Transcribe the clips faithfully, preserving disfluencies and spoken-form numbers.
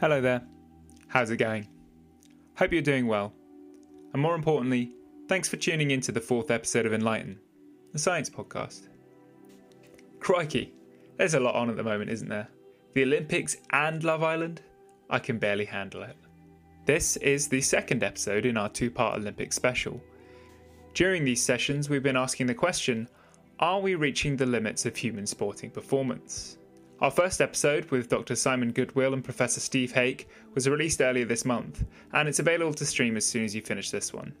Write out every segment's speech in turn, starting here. Hello there, how's it going? Hope you're doing well, and more importantly, thanks for tuning in to the fourth episode of Enlighten, the science podcast. Crikey, there's a lot on at the moment, isn't there? The Olympics and Love Island? I can barely handle it. This is the second episode in our two-part Olympic special. During these sessions, we've been asking the question, are we reaching the limits of human sporting performance? Our first episode with Doctor Simon Goodwill and Professor Steve Hake was released earlier this month, and it's available to stream as soon as you finish this one.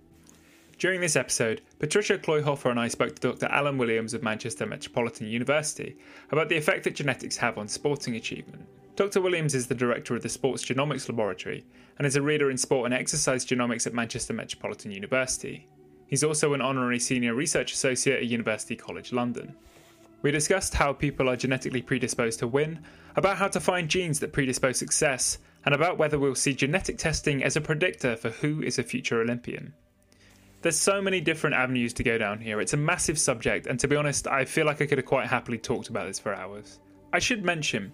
During this episode, Patricia Kloyhofer and I spoke to Doctor Alan Williams of Manchester Metropolitan University about the effect that genetics have on sporting achievement. Doctor Williams is the director of the Sports Genomics Laboratory and is a reader in sport and exercise genomics at Manchester Metropolitan University. He's also an honorary senior research associate at University College London. We discussed how people are genetically predisposed to win, about how to find genes that predispose success, and about whether we'll see genetic testing as a predictor for who is a future Olympian. There's so many different avenues to go down here. It's a massive subject, and to be honest, I feel like I could have quite happily talked about this for hours. I should mention,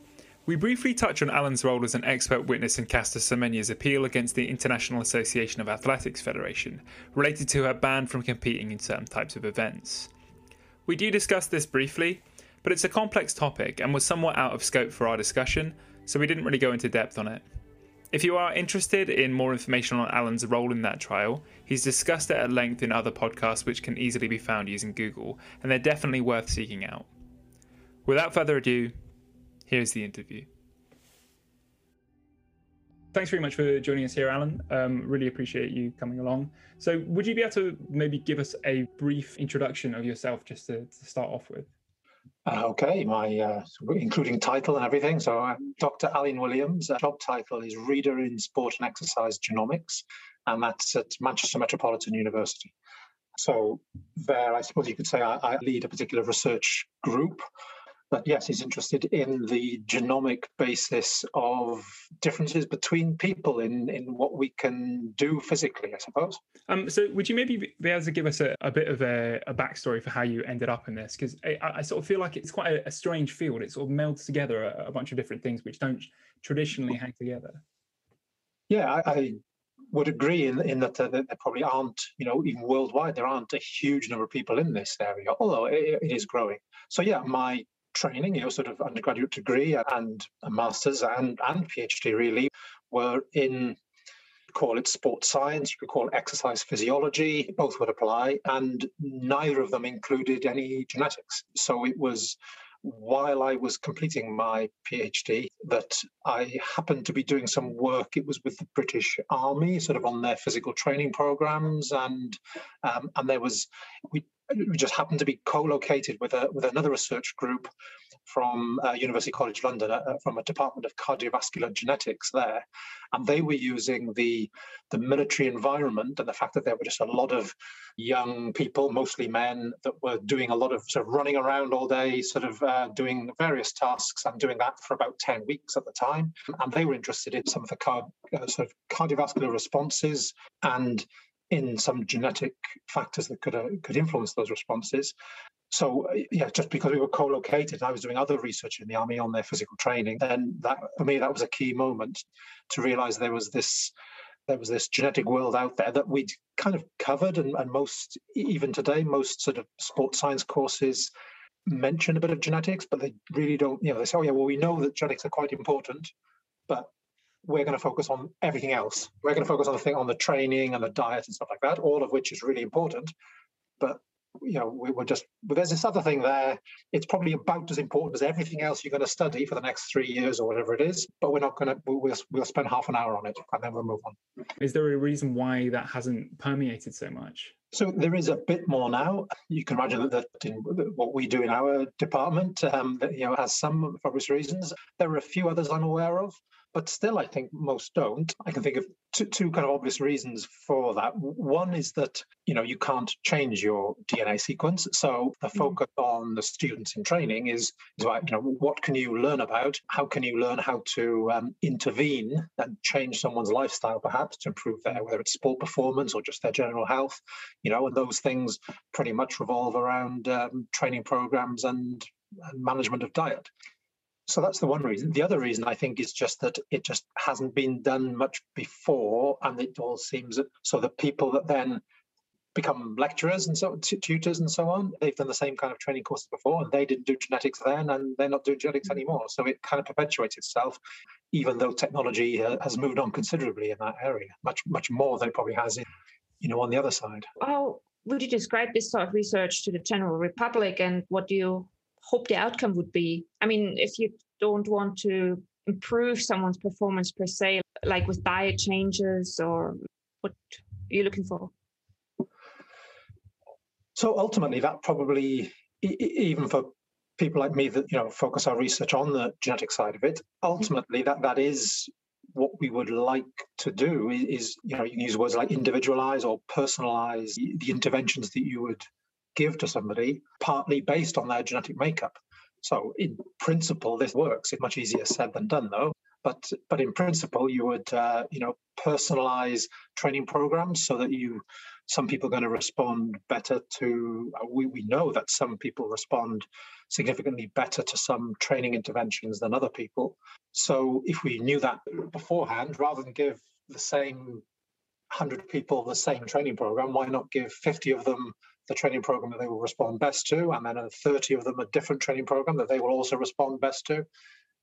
we briefly touch on Alan's role as an expert witness in Caster Semenya's appeal against the International Association of Athletics Federation, related to her ban from competing in certain types of events. We do discuss this briefly, but it's a complex topic and was somewhat out of scope for our discussion, so we didn't really go into depth on it. If you are interested in more information on Alan's role in that trial, he's discussed it at length in other podcasts which can easily be found using Google, and they're definitely worth seeking out. Without further ado, here's the interview. Thanks very much for joining us here, Alan. Um, really appreciate you coming along. So would you be able to maybe give us a brief introduction of yourself just to, to start off with? Uh, okay, my uh, including title and everything. So I'm Doctor Alan Williams. Uh, job title is Reader in Sport and Exercise Genomics, and that's at Manchester Metropolitan University. So there, I suppose you could say I, I lead a particular research group that, yes, is interested in the genomic basis of differences between people in, in what we can do physically, I suppose. Um, so would you maybe be able to give us a, a bit of a, a backstory for how you ended up in this? Because I, I sort of feel like it's quite a, a strange field. It sort of melds together a, a bunch of different things which don't traditionally hang together. Yeah, I... I... would agree in, in that there, there probably aren't, you know, even worldwide, there aren't a huge number of people in this area, although it, it is growing. So, yeah, my training, you know, sort of undergraduate degree and a master's and, and PhD really were in, call it sports science, you could call it exercise physiology, both would apply, and neither of them included any genetics. So it was while I was completing my PhD that I happened to be doing some work. It was with the British Army, sort of on their physical training programs, and um, and there was we, we just happened to be co-located with a with another research group from uh, University College London, uh, from a department of cardiovascular genetics there, and they were using the the military environment and the fact that there were just a lot of young people, mostly men, that were doing a lot of sort of running around all day, sort of uh, doing various tasks, and doing that for about ten weeks at the time. And they were interested in some of the car- uh, sort of cardiovascular responses and in some genetic factors that could uh, could influence those responses. So, yeah, just because we were co-located, I was doing other research in the Army on their physical training, and that, for me, that was a key moment to realise there was this there was this genetic world out there that we'd kind of covered, and, and most, even today, most sort of sports science courses mention a bit of genetics, but they really don't, you know, they say, oh, yeah, well, we know that genetics are quite important, but we're going to focus on everything else. We're going to focus on the thing, on the training and the diet and stuff like that, all of which is really important, but you know, we were just, but there's this other thing there. It's probably about as important as everything else you're going to study for the next three years or whatever it is, but we're not going to, we'll, we'll spend half an hour on it and then we'll move on. Is there a reason why that hasn't permeated so much? So there is a bit more now. You can imagine that in what we do in our department, um, that, you know, has some for obvious reasons. There are a few others I'm aware of, but still I think most don't. I can think of two, two kind of obvious reasons for that. One is that, you know, you can't change your D N A sequence. So the focus on the students in training is, is about, you know, what can you learn about? How can you learn how to um, intervene and change someone's lifestyle, perhaps, to improve their, whether it's sport performance or just their general health, you know, and those things pretty much revolve around um, training programs and, and management of diet. So that's the one reason. The other reason, I think, is just that it just hasn't been done much before, and it all seems so. The people that then become lecturers and so tutors and so on, they've done the same kind of training courses before, and they didn't do genetics then, and they're not doing genetics anymore. So it kind of perpetuates itself, even though technology has moved on considerably in that area, much much more than it probably has, in, you know, on the other side. How would you describe this sort of research to the general public, and what do you hope the outcome would be? I mean, if you don't want to improve someone's performance per se, like with diet changes, or what are you looking for? So ultimately, that probably, even for people like me that, you know, focus our research on the genetic side of it, ultimately that that is what we would like to do is, you know, you can use words like individualize or personalize the interventions that you would give to somebody, partly based on their genetic makeup. So in principle, this works. It's much easier said than done, though. But but in principle, you would uh, you know personalize training programs so that you some people are going to respond better to. We we know that some people respond significantly better to some training interventions than other people. So if we knew that beforehand, rather than give the same one hundred people the same training program, why not give fifty of them the training program that they will respond best to, and then thirty of them a different training program that they will also respond best to,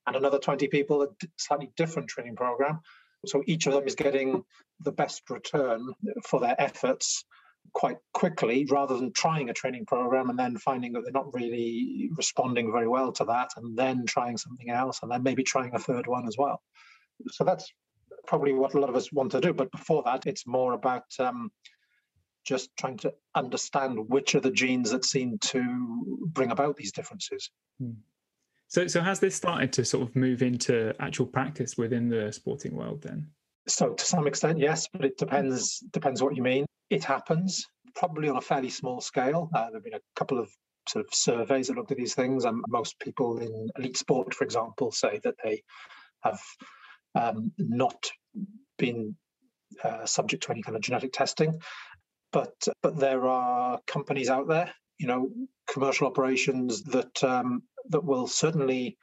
and another twenty people a slightly different training program. So each of them is getting the best return for their efforts quite quickly, rather than trying a training program and then finding that they're not really responding very well to that, and then trying something else, and then maybe trying a third one as well. So that's probably what a lot of us want to do. But before that, it's more about um, just trying to understand which are the genes that seem to bring about these differences. So so has this started to sort of move into actual practice within the sporting world then? So to some extent, yes, but it depends depends what you mean. It happens, probably on a fairly small scale. Uh, there have been a couple of sort of surveys that looked at these things, and most people in elite sport, for example, say that they have um, not been uh, subject to any kind of genetic testing. But but there are companies out there, you know, commercial operations that um, that will certainly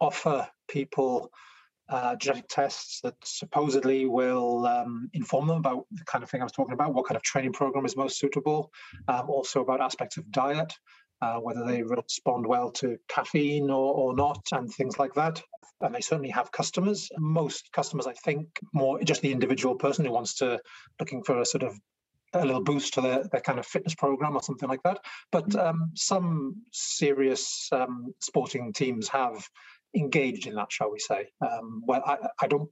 offer people uh, genetic tests that supposedly will um, inform them about the kind of thing I was talking about, what kind of training program is most suitable, um, also about aspects of diet, uh, whether they respond well to caffeine or, or not, and things like that. And they certainly have customers. Most customers, I think, more just the individual person who wants to, looking for a sort of a little boost to their, their kind of fitness program or something like that. But um, some serious um, sporting teams have engaged in that, shall we say. Um, well, I, I don't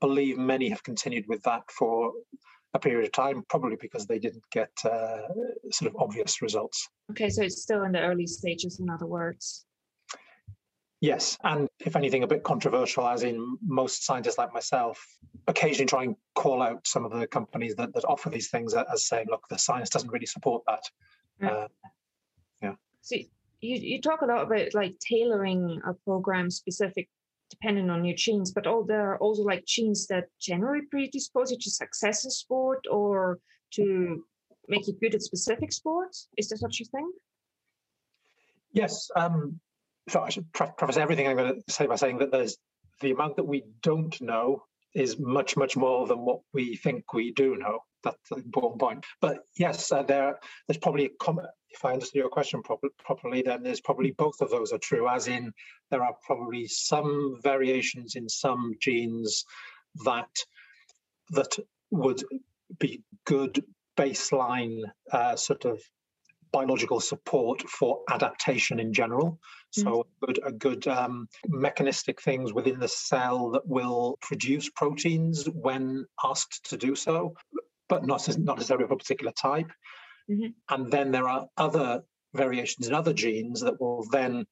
believe many have continued with that for a period of time, probably because they didn't get uh, sort of obvious results. Okay, so it's still in the early stages, in other words. Yes, and if anything, a bit controversial, as in most scientists like myself occasionally try and call out some of the companies that, that offer these things as saying, look, the science doesn't really support that. Right. Uh, yeah. So you, you talk a lot about like tailoring a program specific depending on your genes, but all, there are also like genes that generally predispose you to success in sport or to make you good at specific sports. Is there such a thing? Yes. Um, So I should preface everything I'm going to say by saying that there's the amount that we don't know is much, much more than what we think we do know. That's the important point. But yes, uh, there there's probably a comment. If I understood your question pro- properly, then there's probably both of those are true. As in, there are probably some variations in some genes that that would be good baseline uh, sort of biological support for adaptation in general. So a good, a good um, mechanistic things within the cell that will produce proteins when asked to do so, but not, not necessarily of a particular type. Mm-hmm. And then there are other variations in other genes that will then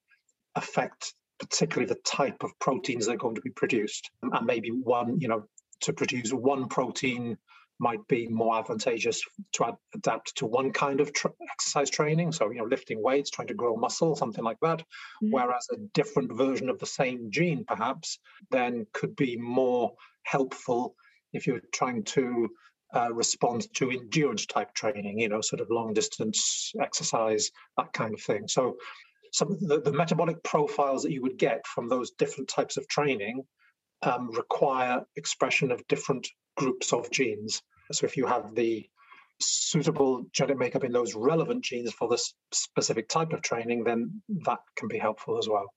affect particularly the type of proteins that are going to be produced. And maybe one, you know, to produce one protein might be more advantageous to ad- adapt to one kind of tra- exercise training, so, you know, lifting weights, trying to grow muscle, something like that, mm-hmm. whereas a different version of the same gene, perhaps, then could be more helpful if you're trying to uh, respond to endurance-type training, you know, sort of long-distance exercise, that kind of thing. So some of the, the metabolic profiles that you would get from those different types of training um, require expression of different groups of genes. So if you have the suitable genetic makeup in those relevant genes for this specific type of training, then that can be helpful as well.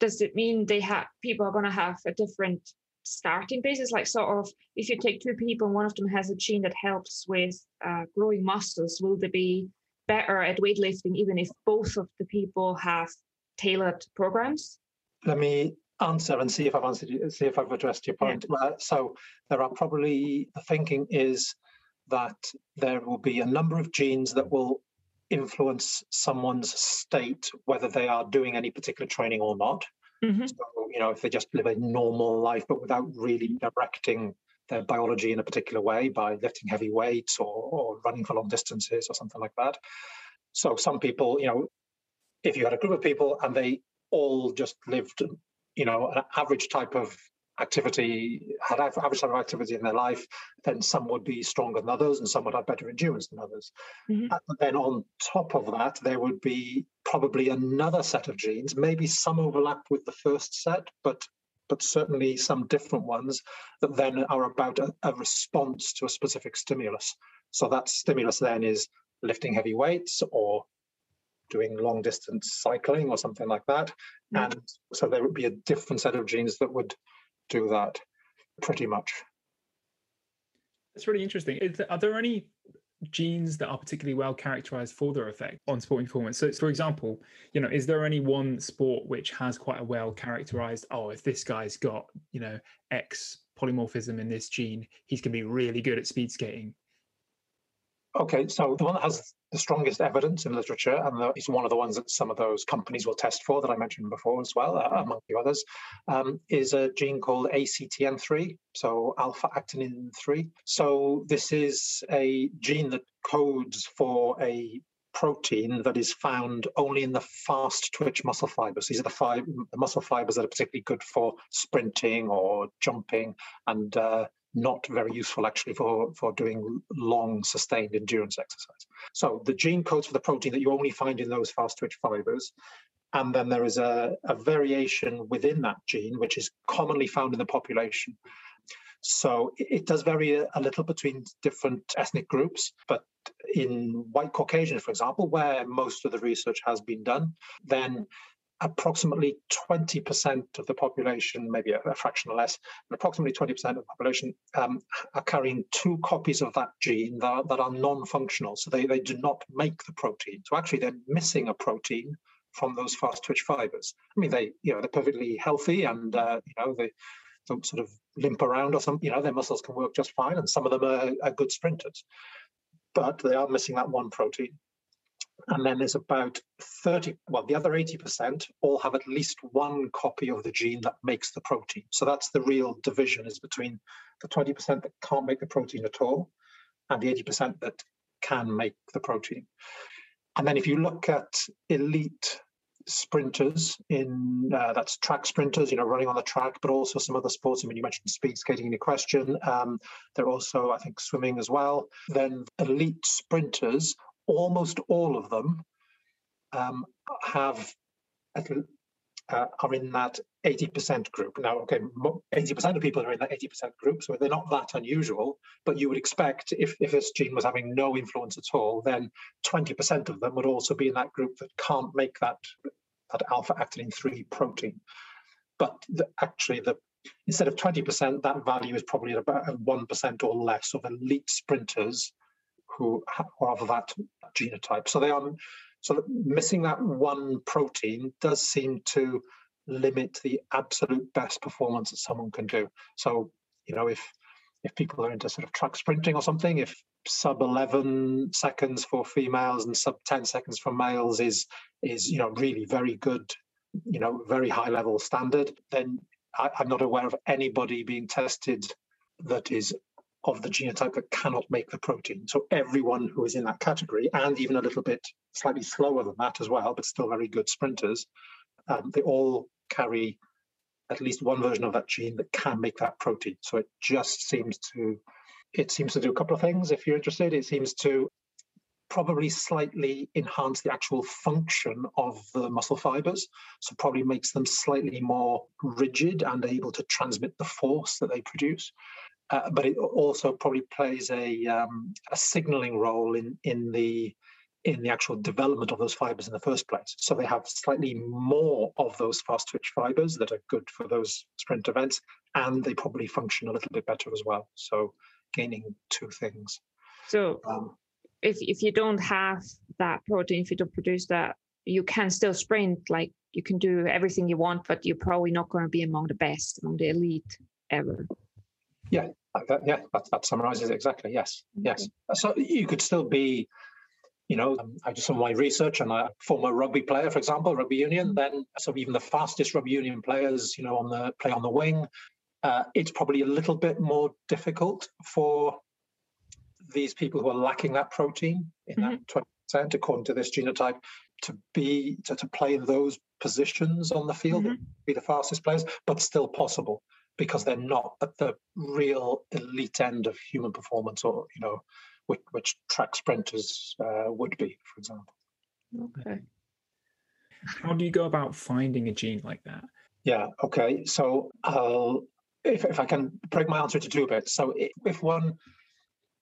Does it mean they have people are going to have a different starting basis? Like sort of, if you take two people and one of them has a gene that helps with uh, growing muscles, will they be better at weightlifting even if both of the people have tailored programs? Let me answer and see if I've answered you, see if I've addressed your point. Yeah. Uh, so there are probably, the thinking is that there will be a number of genes that will influence someone's state, whether they are doing any particular training or not. Mm-hmm. So, you know, if they just live a normal life, but without really directing their biology in a particular way by lifting heavy weights or, or running for long distances or something like that. So some people, you know, if you had a group of people and they all just lived, you know, an average type of activity, had average type of activity in their life, then some would be stronger than others and some would have better endurance than others. Mm-hmm. And then on top of that, there would be probably another set of genes, maybe some overlap with the first set, but but certainly some different ones that then are about a, a response to a specific stimulus. So that stimulus then is lifting heavy weights or doing long distance cycling or something like that. Mm-hmm. And so there would be a different set of genes that would do that, pretty much. That's really interesting. Is there, are there any genes that are particularly well characterized for their effect on sporting performance? So, for example, you know, is there any one sport which has quite a well characterized, oh, if this guy's got, you know, X polymorphism in this gene, he's going to be really good at speed skating? Okay, so the one that has the strongest evidence in literature, and the, it's one of the ones that some of those companies will test for that I mentioned before as well, uh, among the others, um, is a gene called A C T N three, so alpha-actinin three. So this is a gene that codes for a protein that is found only in the fast twitch muscle fibers. These are the, fi- the muscle fibers that are particularly good for sprinting or jumping, and uh, not very useful actually for, for doing long sustained endurance exercise. So the gene codes for the protein that you only find in those fast twitch fibers. And then there is a, a variation within that gene, which is commonly found in the population. So it, it does vary a, a little between different ethnic groups, but in white Caucasians, for example, where most of the research has been done, then approximately twenty percent of the population, maybe a, a fraction or less, approximately twenty percent of the population um, are carrying two copies of that gene that are, that are non-functional. So they, they do not make the protein. So actually they're missing a protein from those fast twitch fibers. I mean, they, you know, they're perfectly healthy and, uh, you know, they don't sort of limp around or something, you know, their muscles can work just fine. And some of them are, are good sprinters, but they are missing that one protein. And then there's about thirty, well, the other eighty percent all have at least one copy of the gene that makes the protein. So that's the real division, is between the twenty percent that can't make the protein at all and the eighty percent that can make the protein. And then if you look at elite sprinters in, uh, that's track sprinters, you know, running on the track, but also some other sports. I mean, you mentioned speed skating in your question. Um, they're also, I think, swimming as well. Then elite sprinters, almost all of them um, have uh, are in that eighty percent group. Now, okay, eighty percent of people are in that eighty percent group, so they're not that unusual, but you would expect if, if this gene was having no influence at all, then twenty percent of them would also be in that group that can't make that, that alpha-actinin three protein. But the, actually, the instead of twenty percent, that value is probably at about one percent or less of elite sprinters who are of that genotype. So they are, so missing that one protein does seem to limit the absolute best performance that someone can do. So, you know, if if people are into sort of track sprinting or something, if sub eleven seconds for females and sub ten seconds for males is is, you know, really very good, you know, very high level standard, then I, I'm not aware of anybody being tested that is of the genotype that cannot make the protein. So everyone who is in that category, and even a little bit slightly slower than that as well, but still very good sprinters, um, they all carry at least one version of that gene that can make that protein. So it just seems to, it seems to do a couple of things. If you're interested, it seems to probably slightly enhance the actual function of the muscle fibers. So probably makes them slightly more rigid and able to transmit the force that they produce. Uh, but it also probably plays a, um, a signaling role in, in, the, in the actual development of those fibers in the first place. So they have slightly more of those fast twitch fibers that are good for those sprint events, and they probably function a little bit better as well. So gaining two things. So um, if if you don't have that protein, if you don't produce that, you can still sprint. Like you can do everything you want, but you're probably not going to be among the best, among the elite ever. Yeah, that, yeah, that, that summarizes it exactly. Yes, yes. So you could still be, you know, um, I just did some of my research, and a former rugby player, for example, rugby union. Then, so even the fastest rugby union players, you know, on the play on the wing, uh, it's probably a little bit more difficult for these people who are lacking that protein in mm-hmm. that twenty percent, according to this genotype, to be to, to play those positions on the field, mm-hmm. be the fastest players, but still possible, because they're not at the real elite end of human performance, or, you know, which, which track sprinters uh, would be, for example. Okay. How do you go about finding a gene like that? Yeah, okay. So I'll, if, if I can break my answer into two bits. So if, if one,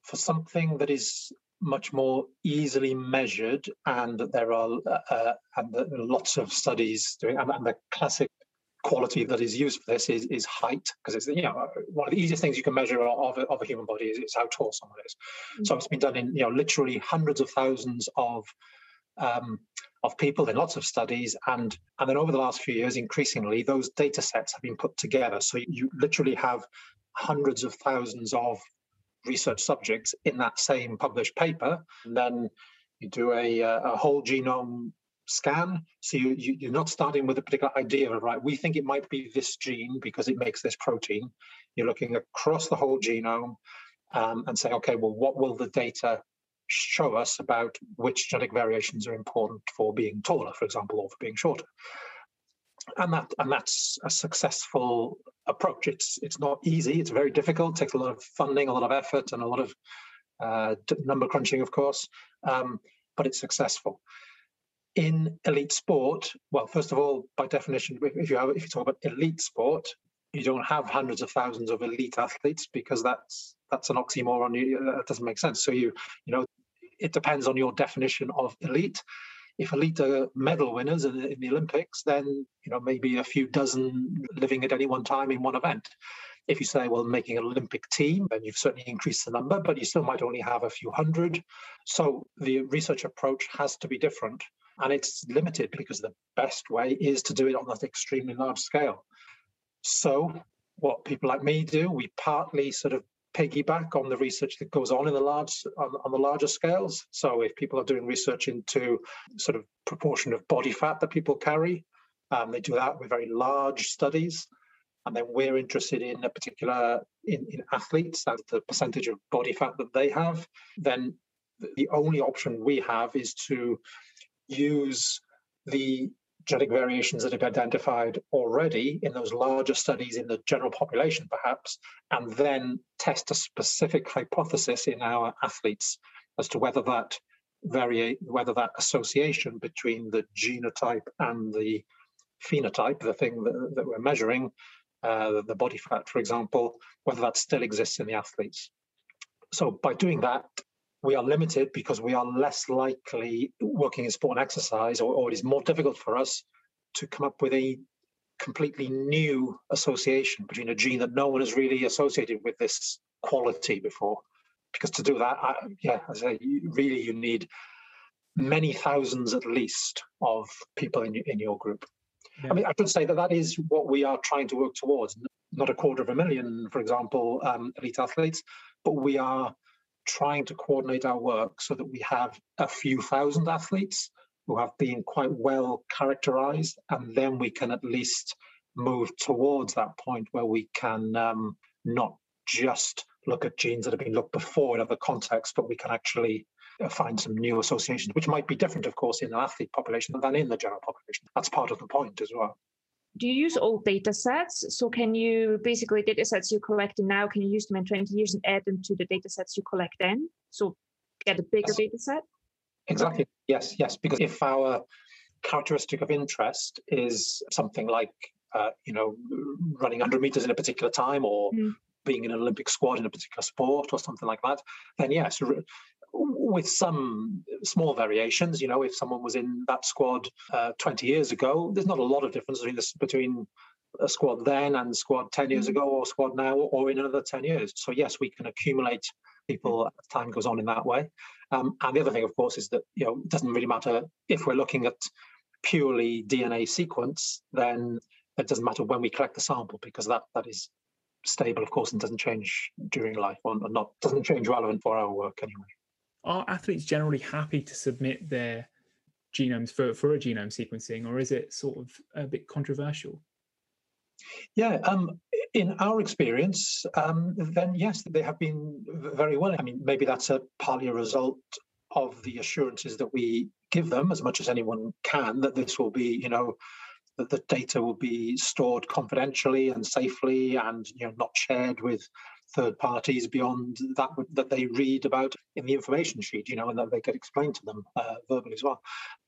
for something that is much more easily measured, and there are uh, and there are lots of studies doing, and, and the classic quality that is used for this is, is height, because it's, you know, one of the easiest things you can measure of a, of a human body is, is how tall someone is. Mm-hmm. So it's been done in, you know, literally hundreds of thousands of um, of people in lots of studies, and and then over the last few years, increasingly, those data sets have been put together. So you literally have hundreds of thousands of research subjects in that same published paper, and then you do a, a whole genome scan. So you, you, you're not starting with a particular idea of, right, we think it might be this gene because it makes this protein. You're looking across the whole genome um, and saying, okay, well, what will the data show us about which genetic variations are important for being taller, for example, or for being shorter? And that and that's a successful approach. It's it's not easy. It's very difficult. It takes a lot of funding, a lot of effort, and a lot of uh, number crunching, of course. Um, but it's successful. In elite sport, well, first of all, by definition, if you have, if you talk about elite sport, you don't have hundreds of thousands of elite athletes, because that's that's an oxymoron. That doesn't make sense. So you you know, it depends on your definition of elite. If elite are medal winners in the, in the Olympics, then, you know, maybe a few dozen living at any one time in one event. If you say, well, making an Olympic team, then you've certainly increased the number, but you still might only have a few hundred. So the research approach has to be different. And it's limited because the best way is to do it on that extremely large scale. So what people like me do, we partly sort of piggyback on the research that goes on in the large on, on the larger scales. So if people are doing research into sort of proportion of body fat that people carry, um, they do that with very large studies. And then we're interested in a particular in, in athletes and the percentage of body fat that they have. Then the only option we have is to use the genetic variations that have been identified already in those larger studies in the general population, perhaps, and then test a specific hypothesis in our athletes as to whether that vari- whether that association between the genotype and the phenotype, the thing that, that we're measuring, uh, the body fat, for example, whether that still exists in the athletes. So by doing that, we are limited because we are less likely working in sport and exercise, or, or it is more difficult for us to come up with a completely new association between a gene that no one has really associated with this quality before. Because to do that, I, yeah, as I say, really you need many thousands at least of people in, in your group. Yeah. I mean, I should say that that is what we are trying to work towards. Not a quarter of a million, for example, um, elite athletes, but we are trying to coordinate our work so that we have a few thousand athletes who have been quite well characterized, and then we can at least move towards that point where we can um, not just look at genes that have been looked before in other contexts, but we can actually find some new associations, which might be different, of course, in the athlete population than in the general population. That's part of the point as well. Do you use old data sets? So can you basically data sets you collect now, can you use them in twenty years and add them to the data sets you collect then? So get a bigger yes. data set? Exactly. Yes, yes. Because if our characteristic of interest is something like, uh, you know, running one hundred meters in a particular time or mm. being in an Olympic squad in a particular sport or something like that, then yes, r- with some small variations, you know, if someone was in that squad uh, twenty years ago, there's not a lot of difference between, this, between a squad then and squad ten years mm. ago or squad now or in another ten years. So yes, we can accumulate people as time goes on in that way. Um, and the other thing, of course, is that, you know, it doesn't really matter if we're looking at purely D N A sequence, then it doesn't matter when we collect the sample because that that is stable, of course, and doesn't change during life or not doesn't change relevant for our work anyway. Are athletes generally happy to submit their genomes for, for a genome sequencing, or is it sort of a bit controversial? Yeah, um, in our experience, um, then yes, they have been very willing. I mean, maybe that's a partly a result of the assurances that we give them, as much as anyone can, that this will be, you know, that the data will be stored confidentially and safely, and you know, not shared with third parties beyond that that they read about in the information sheet, you know, and that they get explained to them uh, verbally as well.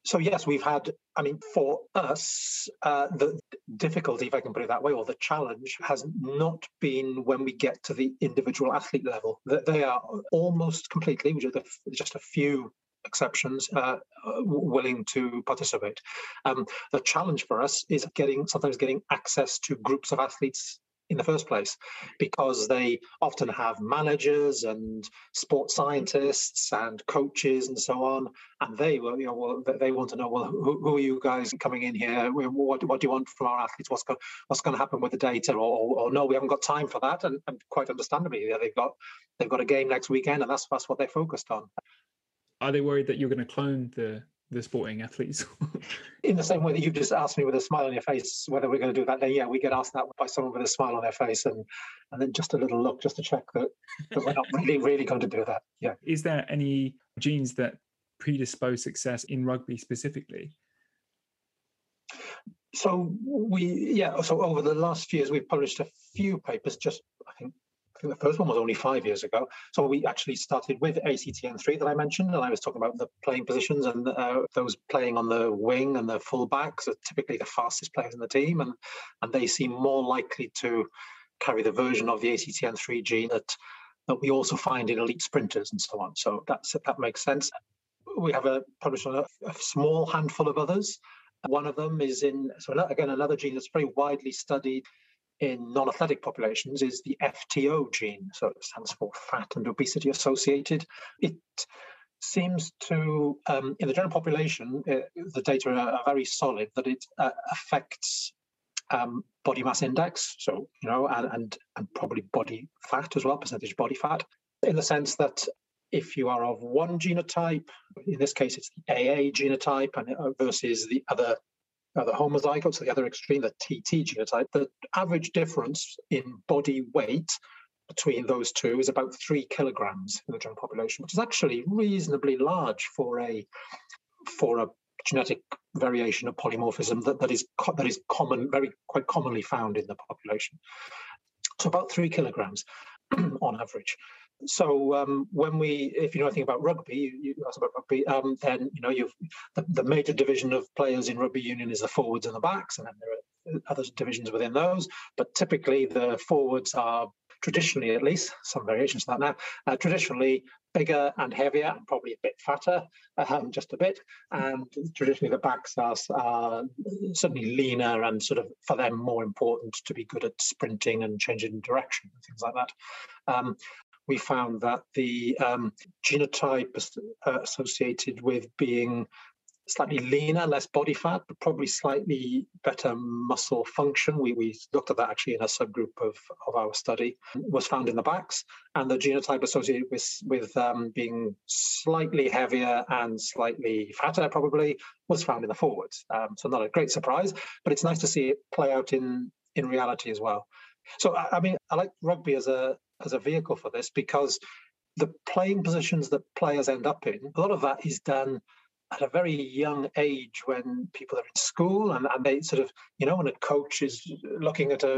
So yes, we've had, I mean, for us, uh, the difficulty, if I can put it that way, or the challenge has not been when we get to the individual athlete level. That they are almost completely, which are just a few exceptions, uh, willing to participate. Um, the challenge for us is getting sometimes getting access to groups of athletes in the first place, because they often have managers and sports scientists and coaches and so on, and they will, you know, well, they want to know, well, who, who are you guys coming in here? What, what do you want from our athletes? What's going, what's going to happen with the data? Or, or, or no, we haven't got time for that. And, and quite understandably, yeah, they've got they've got a game next weekend, and that's that's what they're focused on. Are they worried that you're going to clone the? the sporting athletes? In the same way that you've just asked me with a smile on your face whether we're going to do that, then yeah, we get asked that by someone with a smile on their face and and then just a little look just to check that, that we're not really, really going to do that. Yeah. Is there any genes that predispose success in rugby specifically? So we, yeah, so over the last few years, we've published a few papers, just, I think, the first one was only five years ago. So we actually started with A C T N three that I mentioned, and I was talking about the playing positions and uh, those playing on the wing and the fullbacks are typically the fastest players in the team, and, and they seem more likely to carry the version of the A C T N three gene that, that we also find in elite sprinters and so on. So that's, that makes sense. We have a, published on a, a small handful of others. One of them is in, so again, another gene that's very widely studied in non-athletic populations is the F T O gene. So it stands for fat and obesity associated. It seems to, um, in the general population, uh, the data are very solid that it uh, affects um, body mass index, so, you know, and, and and probably body fat as well, percentage body fat, in the sense that if you are of one genotype, in this case it's the A A genotype and uh, versus the other Uh, the homozygote, so the other extreme, the T T genotype, the average difference in body weight between those two is about three kilograms in the general population, which is actually reasonably large for a for a genetic variation of polymorphism that, that is co- that is common, very quite commonly found in the population. So about three kilograms on average. So um, when we, if you know anything about rugby, you asked about rugby, um, then you know you've the, the major division of players in rugby union is the forwards and the backs, and then there are other divisions within those. But typically, the forwards are traditionally, at least, some variations of that now, uh, traditionally bigger and heavier, and probably a bit fatter, um, just a bit. And traditionally, the backs are, are certainly leaner and sort of, for them, more important to be good at sprinting and changing direction and things like that. Um, We found that the um, genotype uh, associated with being slightly leaner, less body fat, but probably slightly better muscle function. We, we looked at that actually in a subgroup of, of our study, was found in the backs. And the genotype associated with, with um, being slightly heavier and slightly fatter probably was found in the forwards. Um, so not a great surprise, but it's nice to see it play out in, in reality as well. So, I, I mean, I like rugby as a as a vehicle for this, because the playing positions that players end up in, a lot of that is done at a very young age when people are in school, and, and they sort of, you know, when a coach is looking at a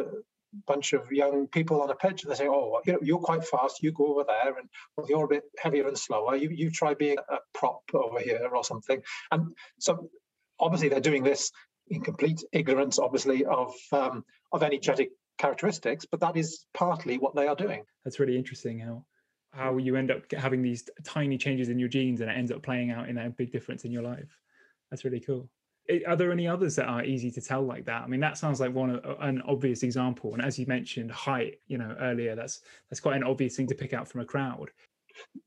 bunch of young people on a pitch, and they say, oh, you know, you're quite fast, you go over there, and well, you're a bit heavier and slower, you, you try being a prop over here or something. And so obviously they're doing this in complete ignorance, obviously, of um, of any genetic characteristics, but that is partly what they are doing. That's really interesting how how you end up having these tiny changes in your genes and it ends up playing out in a big difference in your life. That's really cool. Are there any others that are easy to tell like that? I mean, that sounds like one an obvious example. And as you mentioned, height, you know, earlier, that's that's quite an obvious thing to pick out from a crowd.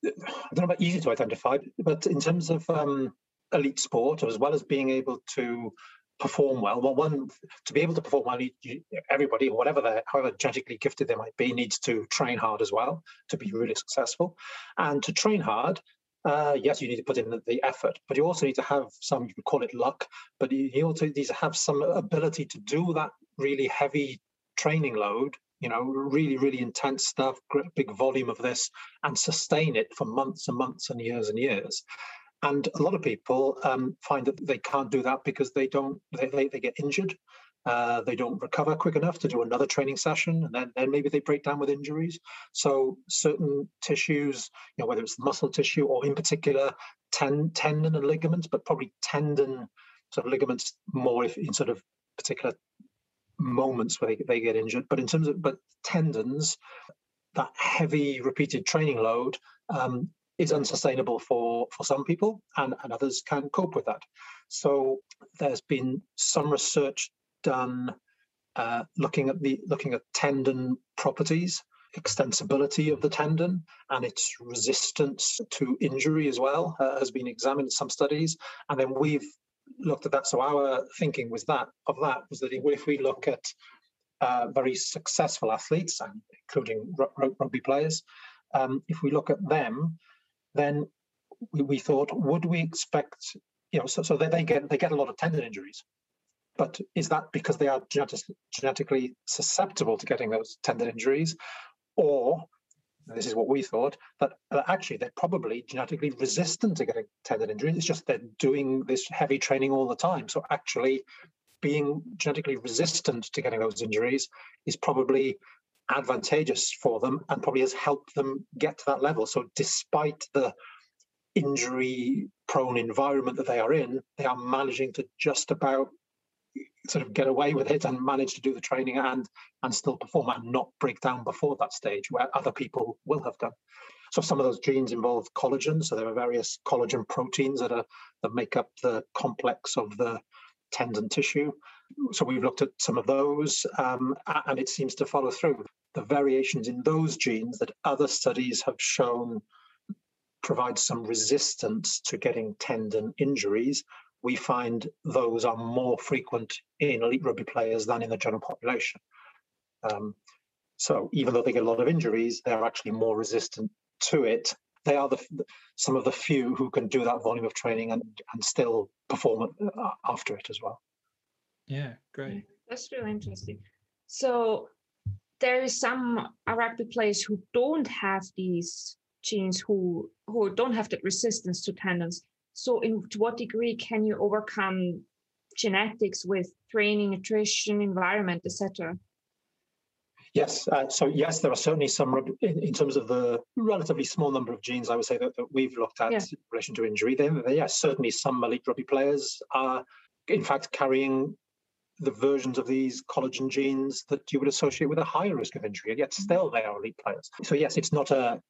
I don't know about easy to identify, but in terms of um, elite sport, as well as being able to perform well, well, one, to be able to perform well, you, everybody, whatever they're, however genetically gifted they might be, needs to train hard as well to be really successful. And to train hard, Uh, yes, you need to put in the, the effort, but you also need to have some, you can call it luck, but you, you also need to have some ability to do that really heavy training load, you know, really, really intense stuff, big volume of this, and sustain it for months and months and years and years. And a lot of people um, find that they can't do that because they don't, they, they, they get injured. Uh, they don't recover quick enough to do another training session, and then, then maybe they break down with injuries. So certain tissues, you know, whether it's muscle tissue or in particular ten, tendon and ligaments, but probably tendon sort of ligaments more if in sort of particular moments where they, they get injured. But in terms of but tendons, that heavy repeated training load um, is unsustainable for, for some people, and, and others can cope with that. So there's been some research done uh, looking at the looking at tendon properties, extensibility of the tendon, and its resistance to injury as well uh, has been examined in some studies. And then we've looked at that. So our thinking was that of that was that if we look at uh, very successful athletes, including rugby players, um, if we look at them, then we, we thought, would we expect, you know, so so they, they get they get a lot of tendon injuries. But is that because they are genetically susceptible to getting those tendon injuries? Or, this is what we thought, that actually they're probably genetically resistant to getting tendon injuries. It's just they're doing this heavy training all the time. So actually being genetically resistant to getting those injuries is probably advantageous for them and probably has helped them get to that level. So despite the injury-prone environment that they are in, they are managing to just about sort of get away with it and manage to do the training and and still perform and not break down before that stage where other people will have done. So some of those genes involve collagen. So there are various collagen proteins that are that make up the complex of the tendon tissue. So we've looked at some of those, um, and it seems to follow through. The variations in those genes that other studies have shown provide some resistance to getting tendon injuries, we find those are more frequent in elite rugby players than in the general population. Um, so even though they get a lot of injuries, they're actually more resistant to it. They are the, some of the few who can do that volume of training and, and still perform after it as well. Yeah, great. That's really interesting. So there is some rugby players who don't have these genes, who, who don't have that resistance to tendons. So in, to what degree can you overcome genetics with training, nutrition, environment, et cetera? Yes. Uh, so, yes, there are certainly some, in, in terms of the relatively small number of genes, I would say, that, that we've looked at yeah. in relation to injury. Then, yes, certainly some elite rugby players are, in fact, carrying the versions of these collagen genes that you would associate with a higher risk of injury, and yet still they are elite players. So, yes, it's not a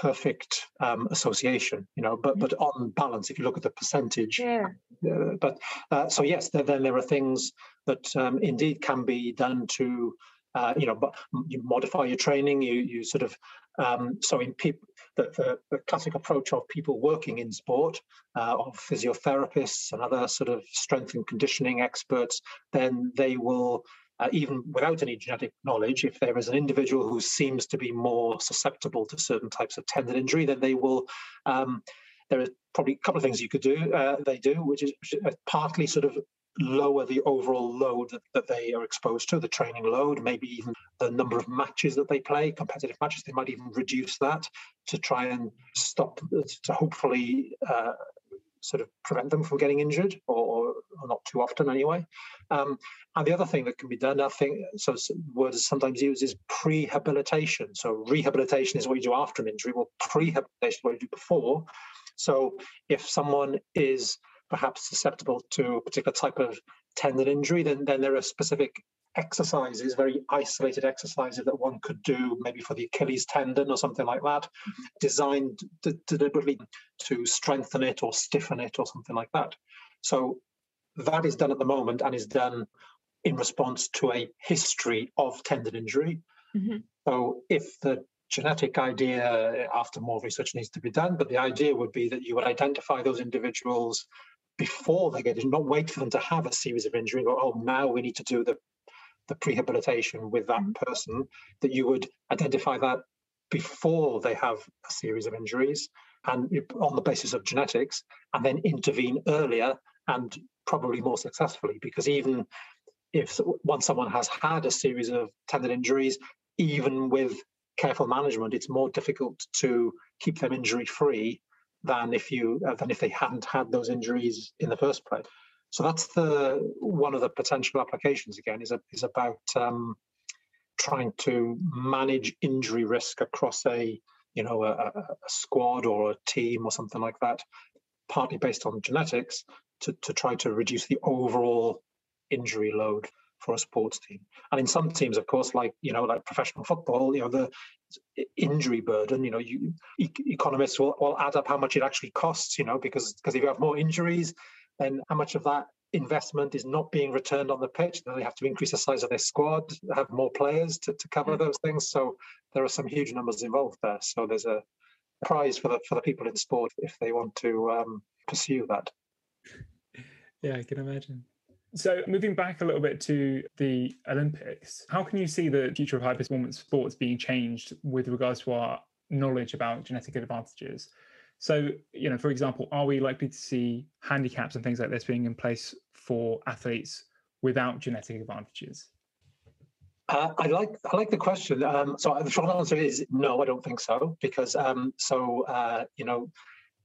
perfect um, association, you know, but but on balance, if you look at the percentage, yeah. uh, but uh, so yes, then, then there are things that um, indeed can be done to, uh, you know, but you modify your training, you you sort of um, so in people the, the the classic approach of people working in sport, uh, of physiotherapists and other sort of strength and conditioning experts, then they will. Uh, even without any genetic knowledge, if there is an individual who seems to be more susceptible to certain types of tendon injury, then they will, um, there are probably a couple of things you could do, uh, they do, which is partly sort of lower the overall load that, that they are exposed to, the training load, maybe even the number of matches that they play, competitive matches, they might even reduce that to try and stop, to hopefully uh, sort of prevent them from getting injured, or, or not too often anyway. Um, and the other thing that can be done, I think, so the word is sometimes used, is prehabilitation. So rehabilitation is what you do after an injury. Well, prehabilitation is what you do before. So if someone is perhaps susceptible to a particular type of tendon injury, then, then there are specific exercises, very isolated exercises that one could do, maybe for the Achilles tendon or something like that, designed to, deliberately to strengthen it or stiffen it or something like that. So that is done at the moment and is done in response to a history of tendon injury. Mm-hmm. So if the genetic idea, after more research needs to be done, but the idea would be that you would identify those individuals before they get injured, not wait for them to have a series of injuries, or, oh, now we need to do the the prehabilitation with that person, that you would identify that before they have a series of injuries, and on the basis of genetics, and then intervene earlier and probably more successfully, because even if once someone has had a series of tendon injuries, even with careful management, it's more difficult to keep them injury free than if you uh, than if they hadn't had those injuries in the first place. So that's the one of the potential applications, again, is, a, is about um, trying to manage injury risk across a, you know, a, a squad or a team or something like that, partly based on genetics, to, to try to reduce the overall injury load for a sports team. And in some teams, of course, like, you know, like professional football, you know, the injury burden, you know, you, e- economists will, will add up how much it actually costs, you know, because because if you have more injuries, then how much of that investment is not being returned on the pitch? Then they have to increase the size of their squad, have more players to, to cover those things. So there are some huge numbers involved there. So there's a prize for the for the people in sport if they want to um, pursue that. Yeah, I can imagine. So moving back a little bit to the Olympics, how can you see the future of high-performance sports being changed with regards to our knowledge about genetic advantages? So, you know, for example, are we likely to see handicaps and things like this being in place for athletes without genetic advantages? Uh, I like I like the question. Um, so the short answer is no, I don't think so, because um, so, uh, you know,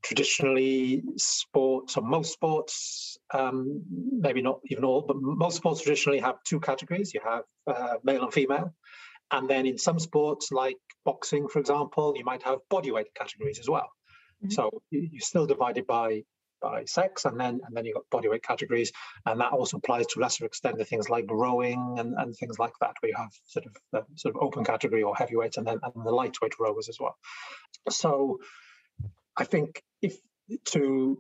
traditionally sports, or most sports, um, maybe not even all, but most sports traditionally have two categories. You have uh, male and female. And then in some sports like boxing, for example, you might have bodyweight categories as well. Mm-hmm. So you're still divided by by sex, and then and then you've got bodyweight categories, and that also applies to a lesser extent to things like rowing and, and things like that, where you have sort of uh, sort of open category or heavyweight, and then and the lightweight rowers as well. So I think if to,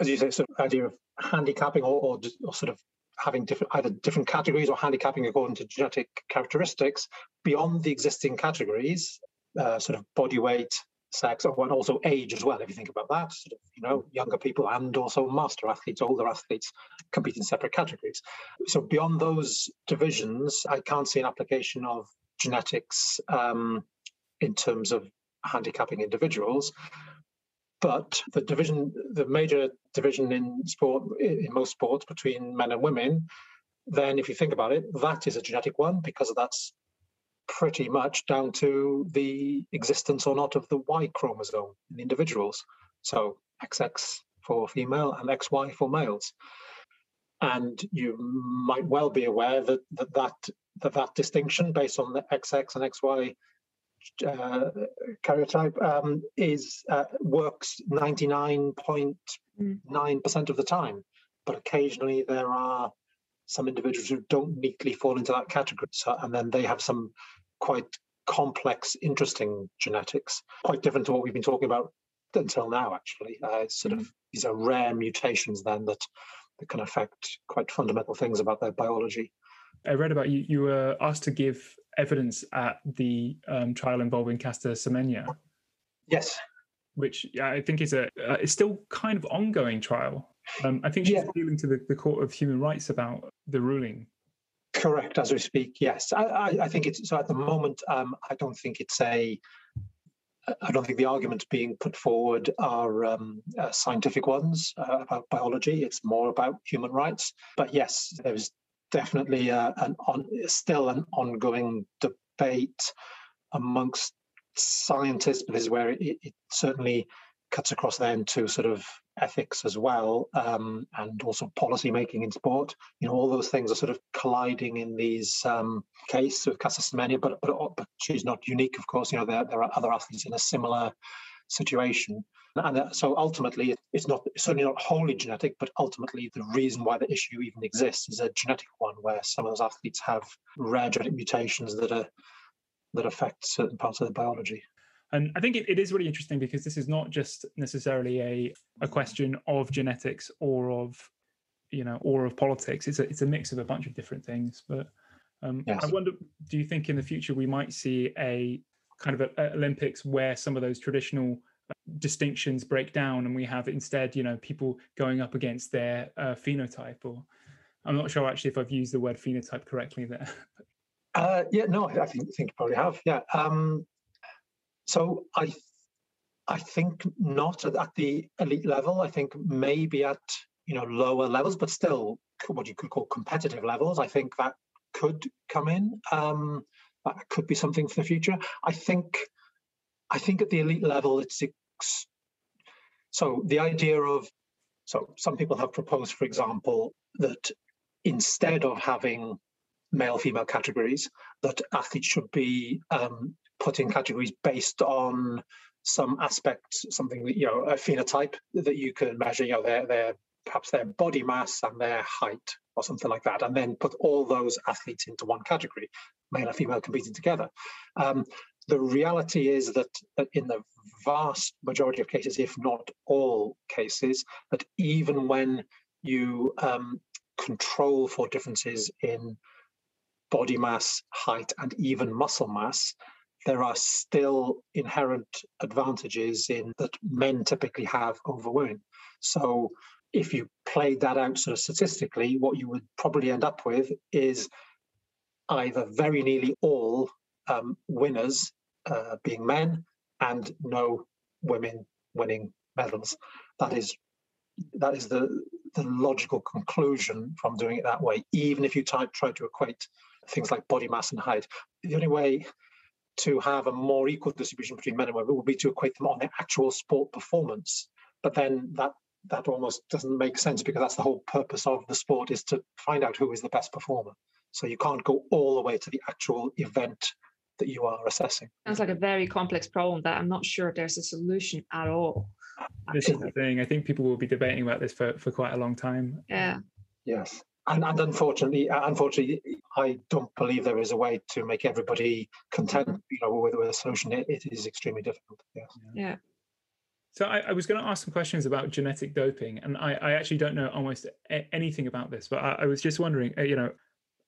as you say, sort of idea of handicapping or or, or sort of having different either different categories or handicapping according to genetic characteristics beyond the existing categories, uh, sort of bodyweight, sex, and also age as well. If you think about that, sort of, you know, younger people and also master athletes, older athletes compete in separate categories. So beyond those divisions, I can't see an application of genetics um, in terms of handicapping individuals. But the division, the major division in sport, in most sports, between men and women, then if you think about it, that is a genetic one, because that's pretty much down to the existence or not of the Y chromosome in individuals. So X X for female and X Y for males. And you might well be aware that that that, that, that distinction based on the X X and X Y uh, karyotype um, is uh, works ninety-nine point nine percent of the time. But occasionally there are some individuals who don't neatly fall into that category. So, and then they have some quite complex, interesting genetics, quite different to what we've been talking about until now, actually. Uh, it's sort of these are rare mutations then that, that can affect quite fundamental things about their biology. I read about you, you were asked to give evidence at the um, trial involving Caster Semenya. Yes. Which I think is a uh, it's still kind of ongoing trial. Um, I think she's appealing yeah. to the, the Court of Human Rights about the ruling. Correct, as we speak, yes. I, I, I think it's, so at the moment, um, I don't think it's a, I don't think the arguments being put forward are um, uh, scientific ones uh, about biology. It's more about human rights. But yes, there's definitely a, an on, still an ongoing debate amongst scientists, but this is where it, it certainly cuts across then to sort of ethics as well, um, and also policy making in sport. You know, all those things are sort of colliding in these um, cases with Caster Semenya, but, but but she's not unique, of course. You know, there there are other athletes in a similar situation, and uh, so ultimately, it's not it's certainly not wholly genetic, but ultimately, the reason why the issue even exists is a genetic one, where some of those athletes have rare genetic mutations that are that affect certain parts of their biology. And I think it, it is really interesting, because this is not just necessarily a, a question of genetics or of, you know, or of politics. It's a, it's a mix of a bunch of different things. But um, yes. I wonder, do you think in the future we might see a kind of a, a Olympics where some of those traditional distinctions break down and we have instead, you know, people going up against their uh, phenotype? Or I'm not sure actually if I've used the word phenotype correctly there. Uh, yeah, no, I think, think you probably have. Yeah. Um, So I, I think not at, at the elite level. I think maybe at, you know, lower levels, but still what you could call competitive levels. I think that could come in. Um, that could be something for the future. I think, I think at the elite level, it's ex- so the idea of so some people have proposed, for example, that instead of having male-female categories, that athletes should be um, put in categories based on some aspects, something that, you know, a phenotype that you can measure, you know, their, their perhaps their body mass and their height or something like that, and then put all those athletes into one category, male and female competing together. Um, the reality is that in the vast majority of cases, if not all cases, that even when you um, control for differences in body mass, height, and even muscle mass, there are still inherent advantages in that men typically have over women. So if you played that out sort of statistically, what you would probably end up with is either very nearly all um, winners uh, being men and no women winning medals. That is that is the, the logical conclusion from doing it that way, even if you try, try to equate things like body mass and height. The only way to have a more equal distribution between men and women would be to equate them on their actual sport performance. But then that that almost doesn't make sense, because that's the whole purpose of the sport, is to find out who is the best performer. So you can't go all the way to the actual event that you are assessing. Sounds like a very complex problem that I'm not sure there's a solution at all. This is the thing. I think people will be debating about this for, for quite a long time. Yeah. Yes. And, and unfortunately, unfortunately, I don't believe there is a way to make everybody content, you know, with, with a solution. It, it is extremely difficult. Yes. Yeah. So I, I was going to ask some questions about genetic doping, and I, I actually don't know almost a- anything about this, but I, I was just wondering, you know,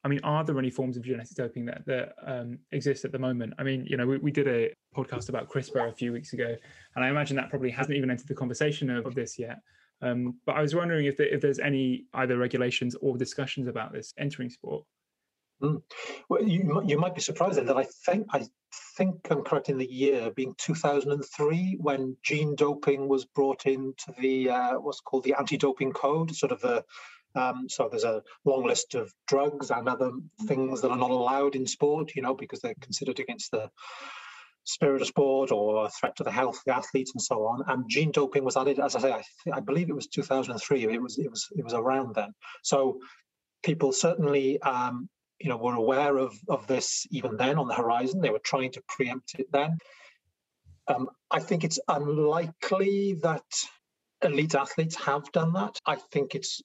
I mean, are there any forms of genetic doping that, that um, exist at the moment? I mean, you know, we, we did a podcast about CRISPR a few weeks ago, and I imagine that probably hasn't even entered the conversation of, of this yet. Um, but I was wondering if, the, if there's any either regulations or discussions about this entering sport. Mm. Well, you you might be surprised then that I think I think I'm correct in the year being two thousand three when gene doping was brought into the uh, what's called the anti-doping code, sort of the. Um, so there's a long list of drugs and other things that are not allowed in sport, you know, because they're considered against the spirit of sport or a threat to the health of the athletes and so on. And gene doping was added, as I say, I, th- I believe it was two thousand three. It was it was it was around then. So people certainly, um, you know, were aware of of this even then on the horizon. They were trying to preempt it then. Um, I think it's unlikely that elite athletes have done that. I think it's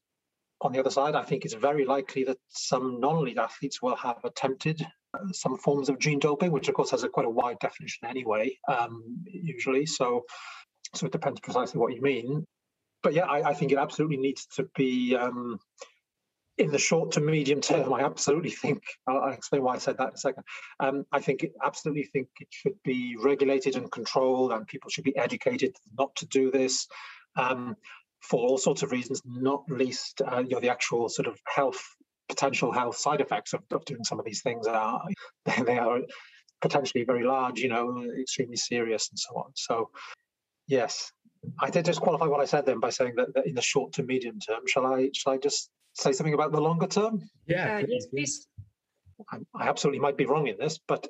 on the other side, I think it's very likely that some non-elite athletes will have attempted some forms of gene doping, which of course has a quite a wide definition anyway, um, usually. So, so it depends precisely what you mean. But yeah, I, I think it absolutely needs to be um, in the short to medium term. I absolutely think I'll, I'll explain why I said that in a second. Um, I think absolutely think it should be regulated and controlled, and people should be educated not to do this. Um, For all sorts of reasons, not least, uh, you know, the actual sort of health, potential health side effects of, of doing some of these things are they are potentially very large, you know, extremely serious, and so on. So, yes, I did just qualify what I said then by saying that, that in the short to medium term. Shall I? Shall I just say something about the longer term? Yeah, uh, yes, please. I, I absolutely might be wrong in this, but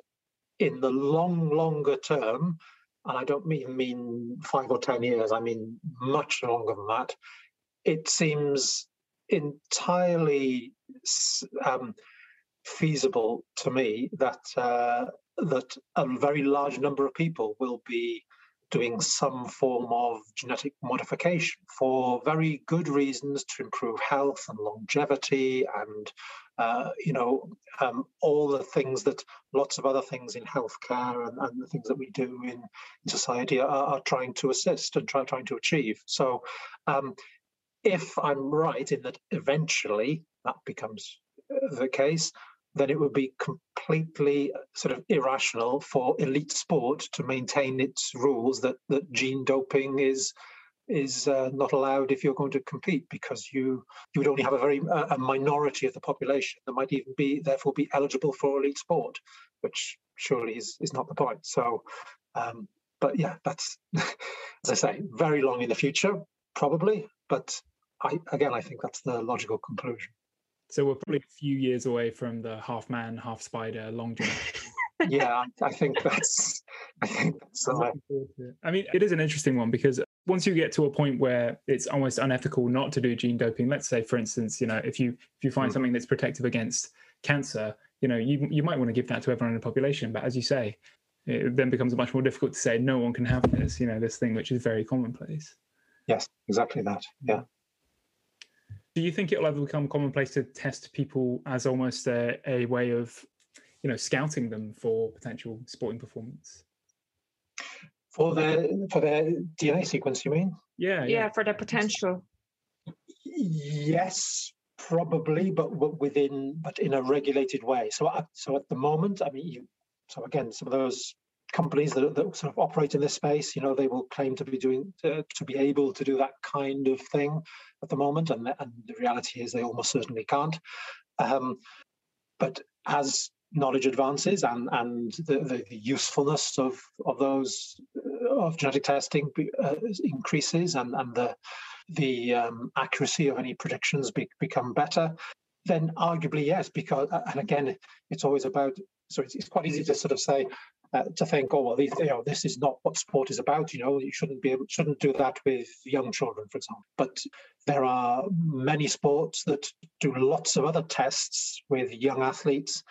in the long, longer term, and I don't even mean five or ten years, I mean much longer than that, it seems entirely um, feasible to me that uh, that a very large number of people will be doing some form of genetic modification for very good reasons, to improve health and longevity and, uh, you know, um, all the things that lots of other things in healthcare and, and the things that we do in, in society are, are trying to assist and try, trying to achieve. So um, if I'm right in that eventually that becomes the case, then it would be completely sort of irrational for elite sport to maintain its rules that that gene doping is is uh, not allowed if you're going to compete, because you you would only have a very a minority of the population that might even be therefore be eligible for elite sport, which surely is is not the point. So, um, but yeah, that's as I say, very long in the future probably. But I, again, I think that's the logical conclusion. So we're probably a few years away from the half man, half spider long jump. Yeah, I think that's. I think that's. Uh, I mean, it is an interesting one, because once you get to a point where it's almost unethical not to do gene doping, let's say, for instance, you know, if you if you find something that's protective against cancer, you know, you you might want to give that to everyone in the population. But as you say, it then becomes much more difficult to say no one can have this. You know, this thing which is very commonplace. Yes, exactly that. Yeah. Do you think it'll ever become commonplace to test people as almost a, a way of, you know, scouting them for potential sporting performance? For their for their D N A sequence, you mean? Yeah. Yeah, yeah, for their potential. Yes, probably, but within but in a regulated way. So, so at the moment, I mean, you, so again, some of those companies that, that sort of operate in this space, you know, they will claim to be doing uh, to be able to do that kind of thing at the moment, and, and the reality is they almost certainly can't. Um, but as knowledge advances and and the, the, the usefulness of of those uh, of genetic testing uh, increases, and and the the um, accuracy of any predictions be, become better, then arguably yes, because and again, it's always about. So it's, it's quite easy to sort of say. Uh, to think, oh well, these, you know, this is not what sport is about. You know, you shouldn't be able, shouldn't do that with young children, for example. But there are many sports that do lots of other tests with young athletes,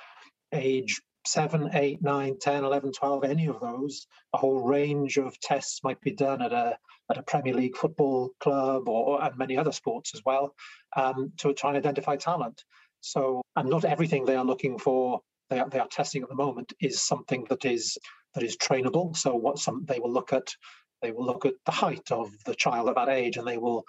age seven, eight, nine, ten, eleven, twelve, any of those. A whole range of tests might be done at a at a Premier League football club, or and many other sports as well, um, to try and identify talent. So, and not everything they are looking for. They are, they are testing at the moment is something that is that is trainable. So what some they will look at, they will look at the height of the child at that age, and they will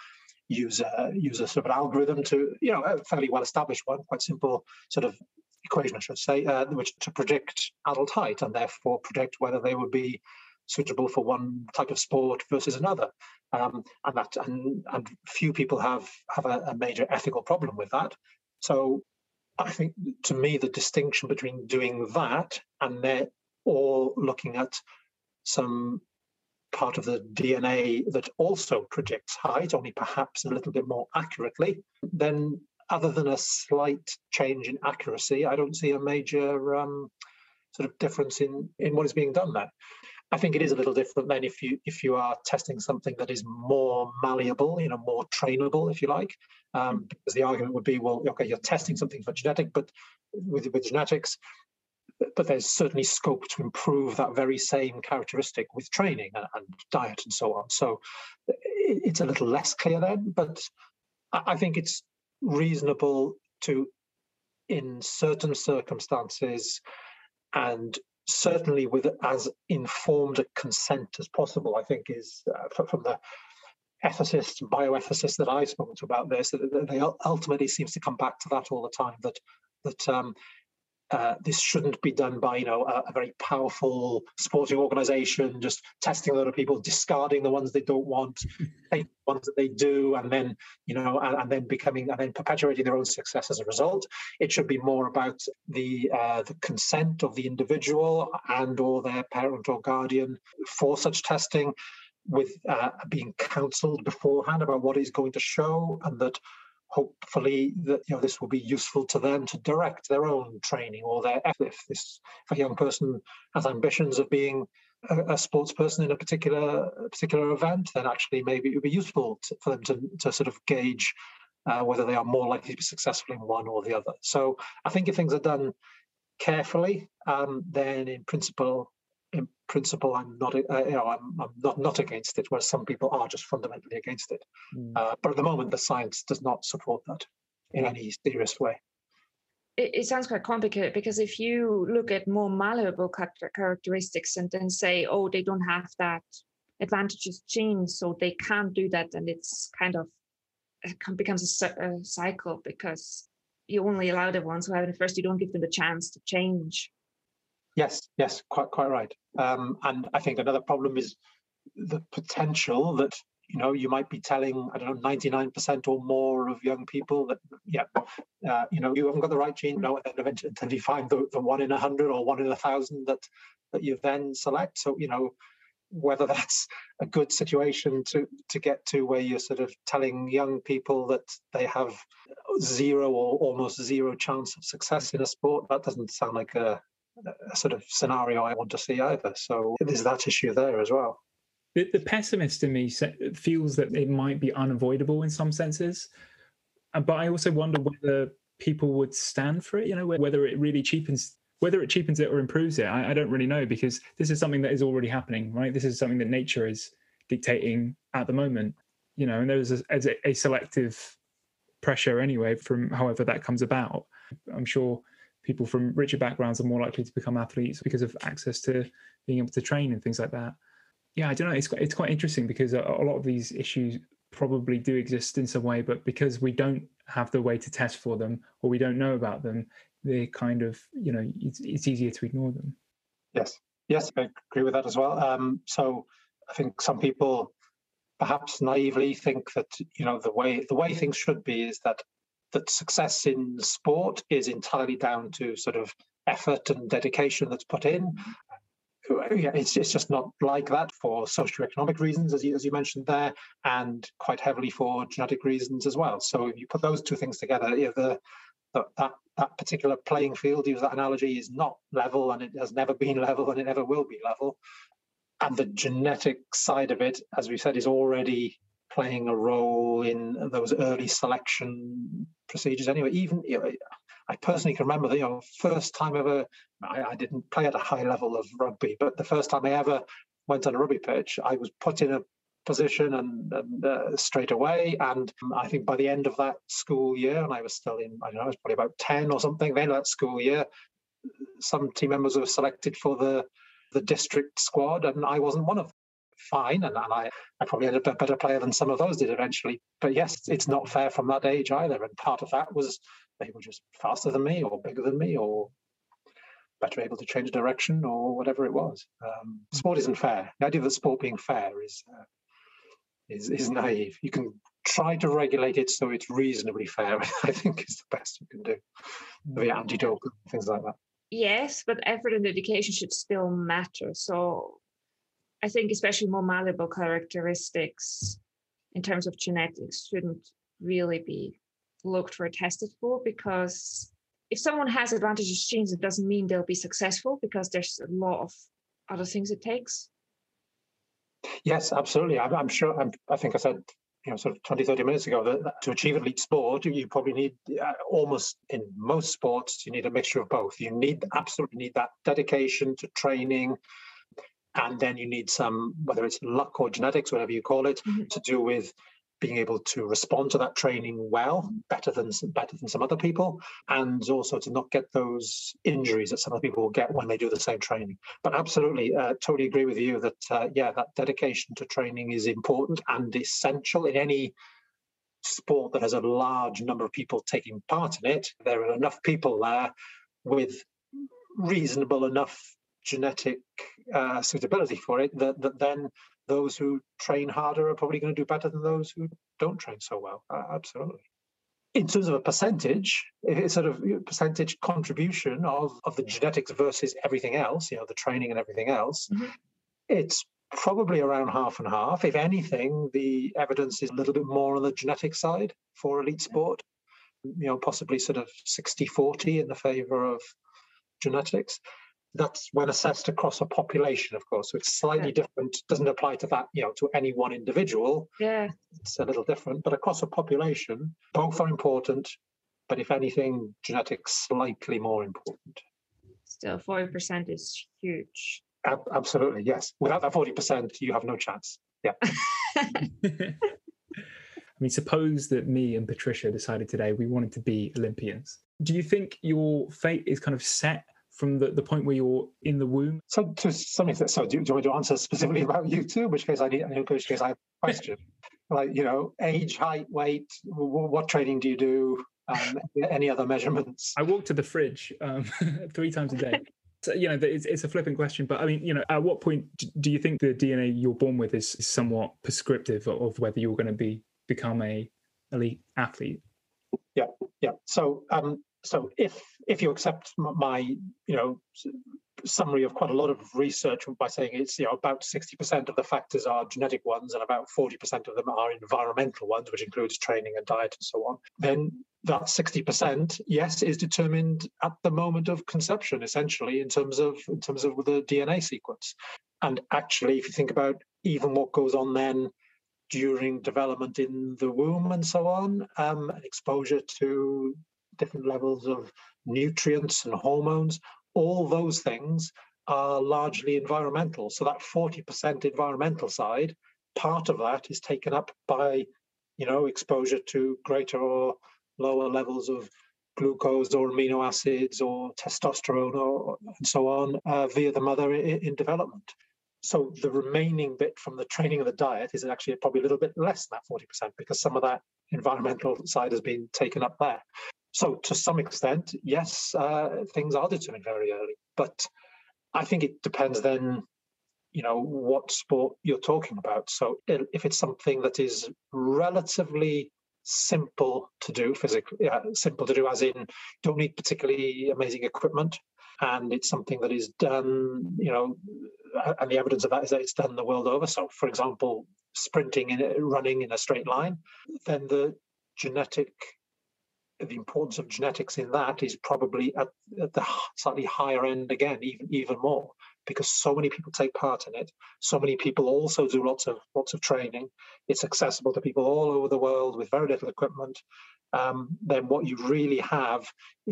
use a use a sort of algorithm to, you know, a fairly well established one, quite simple sort of equation, I should say, uh, which to predict adult height and therefore predict whether they would be suitable for one type of sport versus another. Um, and that and and few people have have a, a major ethical problem with that. So. I think, to me, the distinction between doing that and they're all looking at some part of the D N A that also predicts height, only perhaps a little bit more accurately, then other than a slight change in accuracy, I don't see a major um, sort of difference in, in what is being done there. I think it is a little different then if you if you are testing something that is more malleable, you know, more trainable, if you like, um, because the argument would be, well, okay, you're testing something for genetic, but with with genetics, but there's certainly scope to improve that very same characteristic with training and, and diet and so on. So it's a little less clear then, but I think it's reasonable to, in certain circumstances, and certainly with as informed a consent as possible, I think is uh, from the ethicists, bioethicists that I've spoken to about this, that they ultimately seems to come back to that all the time, that that um, uh, this shouldn't be done by, you know, a, a very powerful sporting organisation, just testing a lot of people, discarding the ones they don't want, taking the ones that they do, and then, you know, and, and then becoming, and then perpetuating their own success as a result. It should be more about the uh, the consent of the individual and or their parent or guardian for such testing, with uh, being counselled beforehand about what is going to show, and that hopefully that you know this will be useful to them to direct their own training or their effort. If this if a young person has ambitions of being a, a sports person in a particular particular event, then actually maybe it would be useful to, for them to, to sort of gauge uh, whether they are more likely to be successful in one or the other. So I think if things are done carefully, um, then in principle, in principle, I'm not, uh, you know, I'm, I'm not not against it. Whereas some people are just fundamentally against it. Mm. Uh, but at the moment, the science does not support that in any serious way. It, it sounds quite complicated, because if you look at more malleable characteristics and then say, oh, they don't have that advantageous gene, so they can't do that, and it's kind of it becomes a, a cycle, because you only allow the ones who have it first. You don't give them the chance to change. Yes, yes, quite quite right. Um, and I think another problem is the potential that, you know, you might be telling, I don't know, ninety-nine percent or more of young people that, yeah, uh, you know, you haven't got the right gene, no, and eventually you find the, the one in a hundred or one in a thousand that, that you then select. So, you know, whether that's a good situation to, to get to, where you're sort of telling young people that they have zero or almost zero chance of success in a sport, that doesn't sound like a... a sort of scenario I want to see either. So there's that issue there as well. The, the pessimist in me feels that it might be unavoidable in some senses, but I also wonder whether people would stand for it. You know, whether it really cheapens, whether it cheapens it or improves it. I, I don't really know, because this is something that is already happening, right? This is something that nature is dictating at the moment. You know, and there is a, a, a selective pressure anyway from however that comes about. I'm sure people from richer backgrounds are more likely to become athletes because of access to being able to train and things like that. Yeah, I don't know. It's quite, it's quite interesting, because a, a lot of these issues probably do exist in some way, but because we don't have the way to test for them, or we don't know about them, they're kind of, you know, it's, it's easier to ignore them. Yes, yes, I agree with that as well. Um, so I think some people perhaps naively think that, you know, the way the way things should be is that that success in sport is entirely down to sort of effort and dedication that's put in. Yeah, it's, it's just not like that, for socioeconomic reasons, as you, as you mentioned there, and quite heavily for genetic reasons as well. So if you put those two things together, you know, the, the, that, that particular playing field, use that analogy, is not level, and it has never been level, and it never will be level. And the genetic side of it, as we said, is already playing a role in those early selection procedures anyway. Even, you know, I personally can remember the, you know, first time ever, I, I didn't play at a high level of rugby, but the first time I ever went on a rugby pitch, I was put in a position and, and uh, straight away. And I think by the end of that school year, and I was still in, I don't know, I was probably about ten or something, then that school year, some team members were selected for the, the district squad, and I wasn't one of them. Fine, and, and I, I probably had a better player than some of those did eventually. But yes, it's not fair from that age either. And part of that was they were just faster than me, or bigger than me, or better able to change direction, or whatever it was. Um, sport isn't fair. The idea that sport being fair is uh, is is naive. You can try to regulate it so it's reasonably fair, I think, is the best you can do. The anti-doping, things like that. Yes, but effort and education should still matter. So I think especially more malleable characteristics in terms of genetics shouldn't really be looked for or tested for, because if someone has advantageous genes, it doesn't mean they'll be successful, because there's a lot of other things it takes. Yes, absolutely. I'm, I'm sure, I'm, I think I said, you know, sort of twenty, thirty minutes ago, that to achieve elite sport, you probably need uh, almost in most sports, you need a mixture of both. You need, absolutely need that dedication to training, and then you need some, whether it's luck or genetics, whatever you call it, mm-hmm. to do with being able to respond to that training well, better than better than some other people, and also to not get those injuries that some other people will get when they do the same training. But absolutely, uh, totally agree with you that, uh, yeah, that dedication to training is important and essential in any sport that has a large number of people taking part in it. There are enough people there with reasonable enough genetic uh, suitability for it, that, that then those who train harder are probably going to do better than those who don't train so well. Uh, absolutely. In terms of a percentage, it's sort of percentage contribution of, of the genetics versus everything else, you know, the training and everything else, mm-hmm. it's probably around half and half. If anything, the evidence is a little bit more on the genetic side for elite sport, you know, possibly sort of sixty forty in the favor of genetics. That's when assessed across a population, of course. So it's slightly yeah. different. Doesn't apply to that, you know, to any one individual. Yeah. It's a little different. But across a population, both are important. But if anything, genetics slightly more important. Still, forty percent is huge. Ab- absolutely, yes. Without that forty percent, you have no chance. Yeah. I mean, suppose that me and Patricia decided today we wanted to be Olympians. Do you think your fate is kind of set from the, the point where you're in the womb? So, to some extent, so do, do you want me to answer specifically about you too? In which case, I need. In which case, I have a question. Like, you know, age, height, weight. W- what training do you do? Um, any other measurements? I walk to the fridge um, three times a day. So, you know, it's, it's a flippant question, but I mean, you know, at what point do you think the D N A you're born with is somewhat prescriptive of whether you're going to be become a elite athlete? Yeah, yeah. So. Um, So if if you accept my, you know, summary of quite a lot of research by saying it's, you know, about sixty percent of the factors are genetic ones and about forty percent of them are environmental ones, which includes training and diet and so on, then that sixty percent, yes, is determined at the moment of conception, essentially, in terms of in terms of the D N A sequence. And actually, if you think about even what goes on then during development in the womb and so on, um, exposure to different levels of nutrients and hormones, all those things are largely environmental. So that forty percent environmental side, part of that is taken up by, you know, exposure to greater or lower levels of glucose or amino acids or testosterone or and so on uh, via the mother in, in development. So the remaining bit from the training and the diet is actually probably a little bit less than that forty percent because some of that environmental side has been taken up there. So to some extent, yes, uh, things are determined very early. But I think it depends then, you know, what sport you're talking about. So if it's something that is relatively simple to do physically, uh, simple to do as in don't need particularly amazing equipment, and it's something that is done, you know, and the evidence of that is that it's done the world over. So, for example, sprinting and running in a straight line, then the genetic... the importance of genetics in that is probably at, at the slightly higher end again, even even more, because so many people take part in it. So many people also do lots of lots of training. It's accessible to people all over the world with very little equipment. Um, then what you really have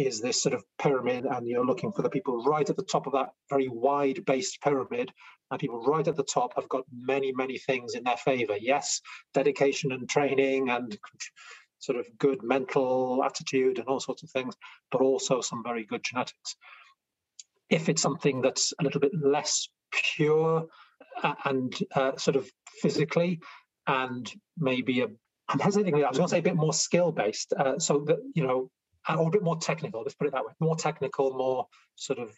is this sort of pyramid, and you're looking for the people right at the top of that very wide-based pyramid, and people right at the top have got many, many things in their favour. Yes, dedication and training and sort of good mental attitude and all sorts of things, but also some very good genetics. If it's something that's a little bit less pure and uh, sort of physically and maybe, a, I'm hesitating, I was going to say a bit more skill-based, uh, so that, you know, or a bit more technical, let's put it that way, more technical, more sort of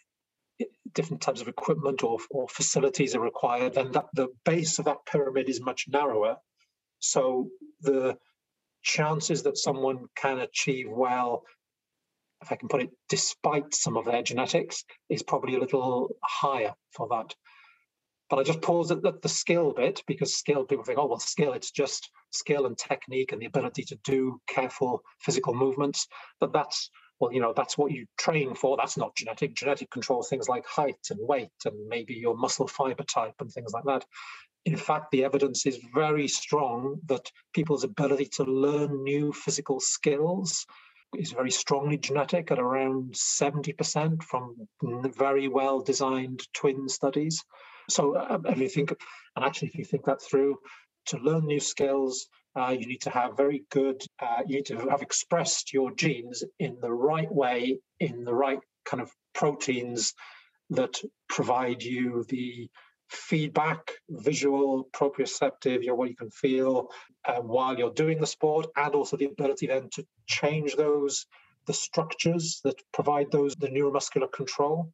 different types of equipment or, or facilities are required, then that, the base of that pyramid is much narrower. So the chances that someone can achieve well, if I can put it, despite some of their genetics, is probably a little higher for that. But I just pause at the skill bit, because skill, people think, oh, well, skill, it's just skill and technique and the ability to do careful physical movements. But that's, well, you know, that's what you train for. That's not genetic. Genetic controls things like height and weight and maybe your muscle fiber type and things like that. In fact, the evidence is very strong that people's ability to learn new physical skills is very strongly genetic at around seventy percent from very well-designed twin studies. So um, if you think, and actually if you think that through, to learn new skills, uh, you need to have very good, uh, you need to have expressed your genes in the right way, in the right kind of proteins that provide you the feedback, visual, proprioceptive, you know, what you can feel uh, while you're doing the sport, and also the ability then to change those, the structures that provide those, the neuromuscular control.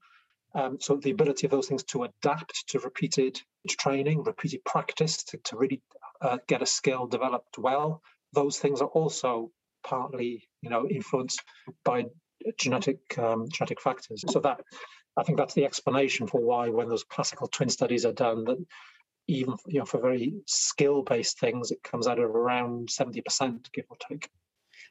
Um, so the ability of those things to adapt to repeated training, repeated practice, to, to really uh, get a skill developed well. Those things are also partly, you know, influenced by genetic um, genetic factors. So that, I think that's the explanation for why when those classical twin studies are done, that even you know, for very skill-based things, it comes out at around seventy percent, give or take.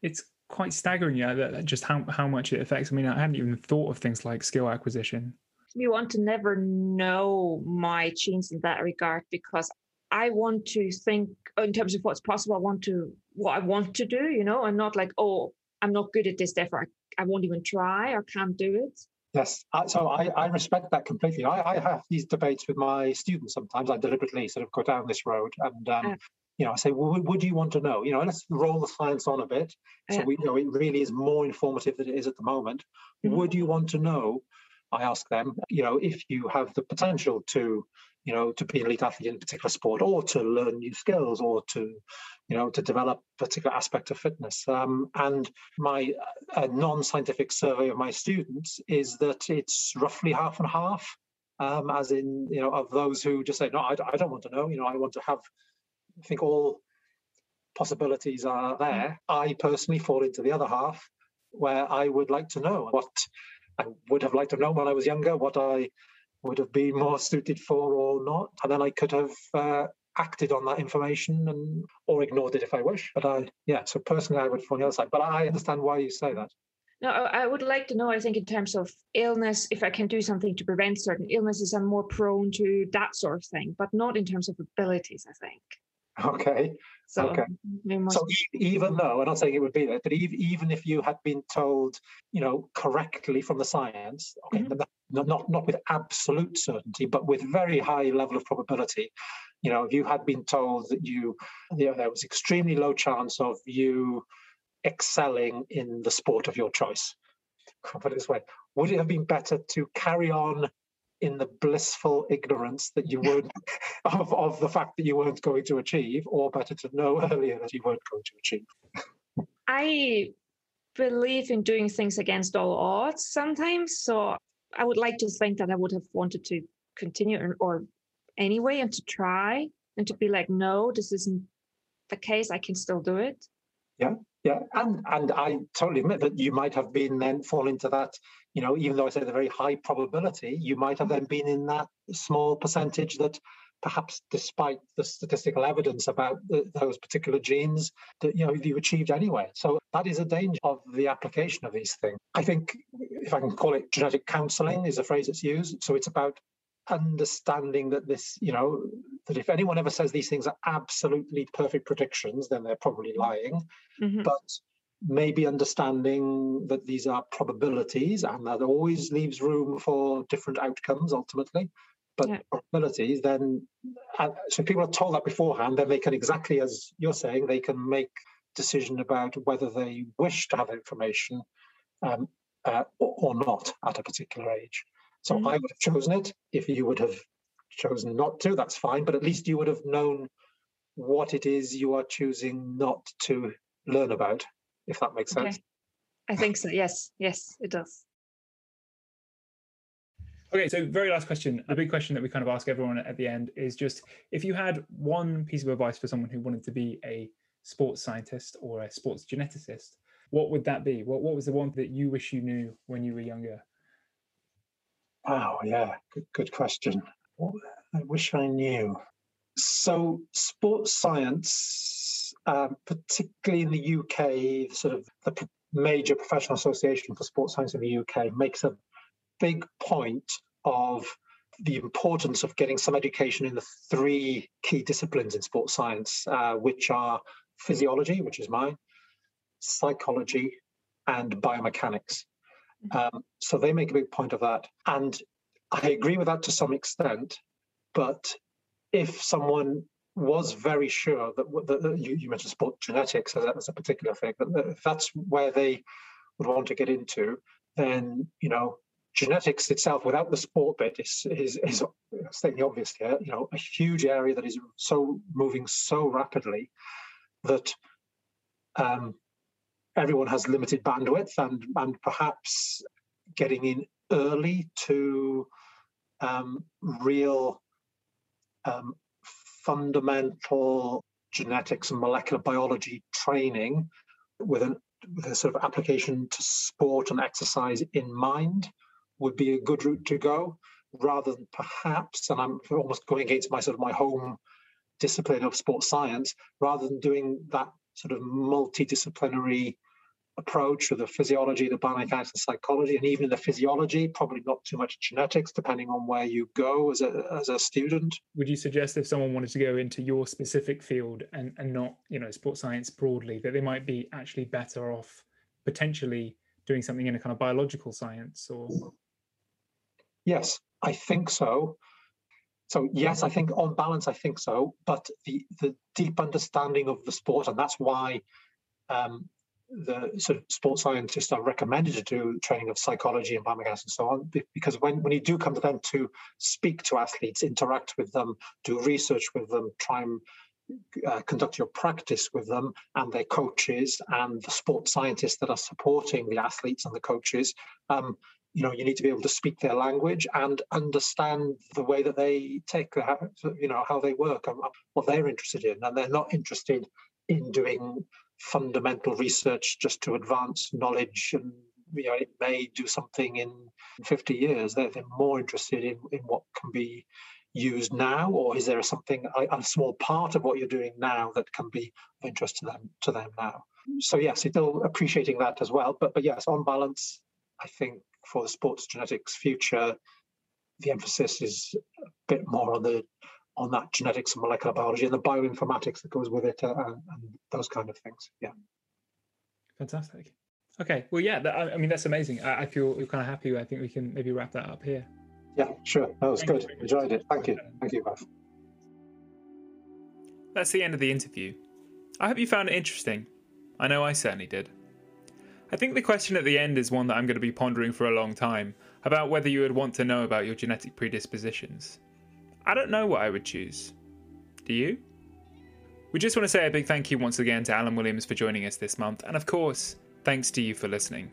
It's quite staggering, yeah, that just how, how much it affects. I mean, I hadn't even thought of things like skill acquisition. You want to never know my genes in that regard, because I want to think in terms of what's possible. I want to, what I want to do, you know, and not like, oh, I'm not good at this, therefore I, I won't even try or can't do it. Yes, so I, I respect that completely. I, I have these debates with my students sometimes. I deliberately sort of go down this road, and um, uh, you know, I say, well, would you want to know? You know, let's roll the science on a bit. So uh, we, you know, it really is more informative than it is at the moment. Mm-hmm. Would you want to know? I ask them, you know, if you have the potential to, you know, to be an elite athlete in a particular sport, or to learn new skills, or to, you know, to develop a particular aspect of fitness. Um, and my uh, non-scientific survey of my students is that it's roughly half and half, um, as in, you know, of those who just say, no, I, I don't want to know, you know, I want to have, I think all possibilities are there. I personally fall into the other half, where I would like to know what I would have liked to know when I was younger, what I would have been more suited for or not. And then I could have uh, acted on that information, and or ignored it if I wish. But I, yeah, so personally, I would fall on the other side. But I understand why you say that. No, I would like to know, I think, in terms of illness, if I can do something to prevent certain illnesses, I'm more prone to that sort of thing, but not in terms of abilities, I think. Okay. So, okay. so even though, I'm not saying it would be that, but even if you had been told, you know, correctly from the science, okay, mm-hmm. not, not not with absolute certainty, but with very high level of probability, you know, if you had been told that you, you know, there was extremely low chance of you excelling in the sport of your choice. I'll put it this way: would it have been better to carry on in the blissful ignorance that you weren't of, of the fact that you weren't going to achieve, or better to know earlier that you weren't going to achieve? I believe in doing things against all odds sometimes. So I would like to think that I would have wanted to continue or, or anyway, and to try and to be like, no, this isn't the case. I can still do it. Yeah. Yeah, and and I totally admit that you might have been then fall into that, you know, even though I said a very high probability, you might have then been in that small percentage that perhaps despite the statistical evidence about the, those particular genes that, you know, you achieved anyway. So that is a danger of the application of these things. I think, if I can call it, genetic counselling is a phrase that's used. So it's about understanding that this, you know, that if anyone ever says these things are absolutely perfect predictions, then they're probably lying. Mm-hmm. But maybe understanding that these are probabilities, and that always leaves room for different outcomes ultimately. But yeah. probabilities, then, uh, so people are told that beforehand, then they can, exactly as you're saying, they can make decision about whether they wish to have information um, uh, or not at a particular age. So mm-hmm. I would have chosen it. If you would have chosen not to, that's fine. But at least you would have known what it is you are choosing not to learn about, if that makes sense. Okay. I think so. Yes. Yes, it does. Okay. So very last question. The big question that we kind of ask everyone at the end is just, if you had one piece of advice for someone who wanted to be a sports scientist or a sports geneticist, what would that be? What, what was the one that you wish you knew when you were younger? Oh, yeah. Good, good question. What I wish I knew. So sports science, um, particularly in the U K, sort of the major professional association for sports science in the U K makes a big point of the importance of getting some education in the three key disciplines in sports science, uh, which are physiology, which is mine, psychology, and biomechanics. Um, so they make a big point of that. And I agree with that to some extent, but if someone was very sure that, that you, you mentioned sport genetics as a, as a particular thing, that if that's where they would want to get into, then, you know, genetics itself without the sport bit is, is, is stating the obvious here, you know, a huge area that is so moving so rapidly that, um, everyone has limited bandwidth, and, and perhaps getting in early to um, real um, fundamental genetics and molecular biology training with, an, with a sort of application to sport and exercise in mind would be a good route to go. rather than perhaps, and I'm almost going against my sort of my home discipline of sports science, rather than doing that sort of multidisciplinary approach with the physiology, the biomechanics, and psychology, and even the physiology, probably not too much genetics, depending on where you go as a as a student. Would you suggest if someone wanted to go into your specific field and, and not, you know, sports science broadly, that they might be actually better off potentially doing something in a kind of biological science or? Yes, I think so. So yes, I think on balance, I think so. But the, the deep understanding of the sport, and that's why um, the sort of sports scientists are recommended to do training of psychology and biomechanics and so on, because when, when you do come to them to speak to athletes, interact with them, do research with them, try and uh, conduct your practice with them and their coaches and the sports scientists that are supporting the athletes and the coaches, um, you know, you need to be able to speak their language and understand the way that they take, you know, how they work and what they're interested in. And they're not interested in doing fundamental research just to advance knowledge. And, you know, it may do something in fifty years. They're more interested in, in what can be used now, or is there something, a, a small part of what you're doing now that can be of interest to them, to them now. So yes, it's still appreciating that as well. But, but yes, on balance, I think, for the sports genetics future, the emphasis is a bit more on the on that genetics and molecular biology and the bioinformatics that goes with it, uh, and, and those kind of things. Yeah. Fantastic. Okay. Well, yeah. That, I mean, that's amazing. I, I feel we're kind of happy. I think we can maybe wrap that up here. Yeah. Sure. That was good. Enjoyed it. Thank you. Thank you, Ralph. That's the end of the interview. I hope you found it interesting. I know I certainly did. I think the question at the end is one that I'm going to be pondering for a long time, about whether you would want to know about your genetic predispositions. I don't know what I would choose. Do you? We just want to say a big thank you once again to Alan Williams for joining us this month, and of course, thanks to you for listening.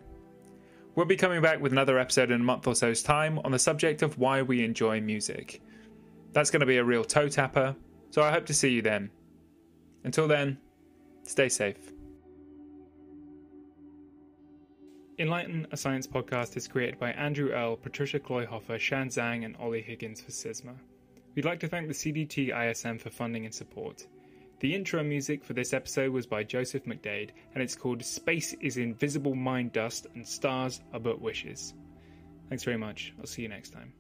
We'll be coming back with another episode in a month or so's time on the subject of why we enjoy music. That's going to be a real toe tapper, so I hope to see you then. Until then, stay safe. Enlighten, a science podcast, is created by Andrew L., Patricia Kloyhofer, Shan Zhang, and Ollie Higgins for CISMA. We'd like to thank the C D T I S M for funding and support. The intro music for this episode was by Joseph McDade, and it's called Space is Invisible Mind Dust and Stars Are But Wishes. Thanks very much. I'll see you next time.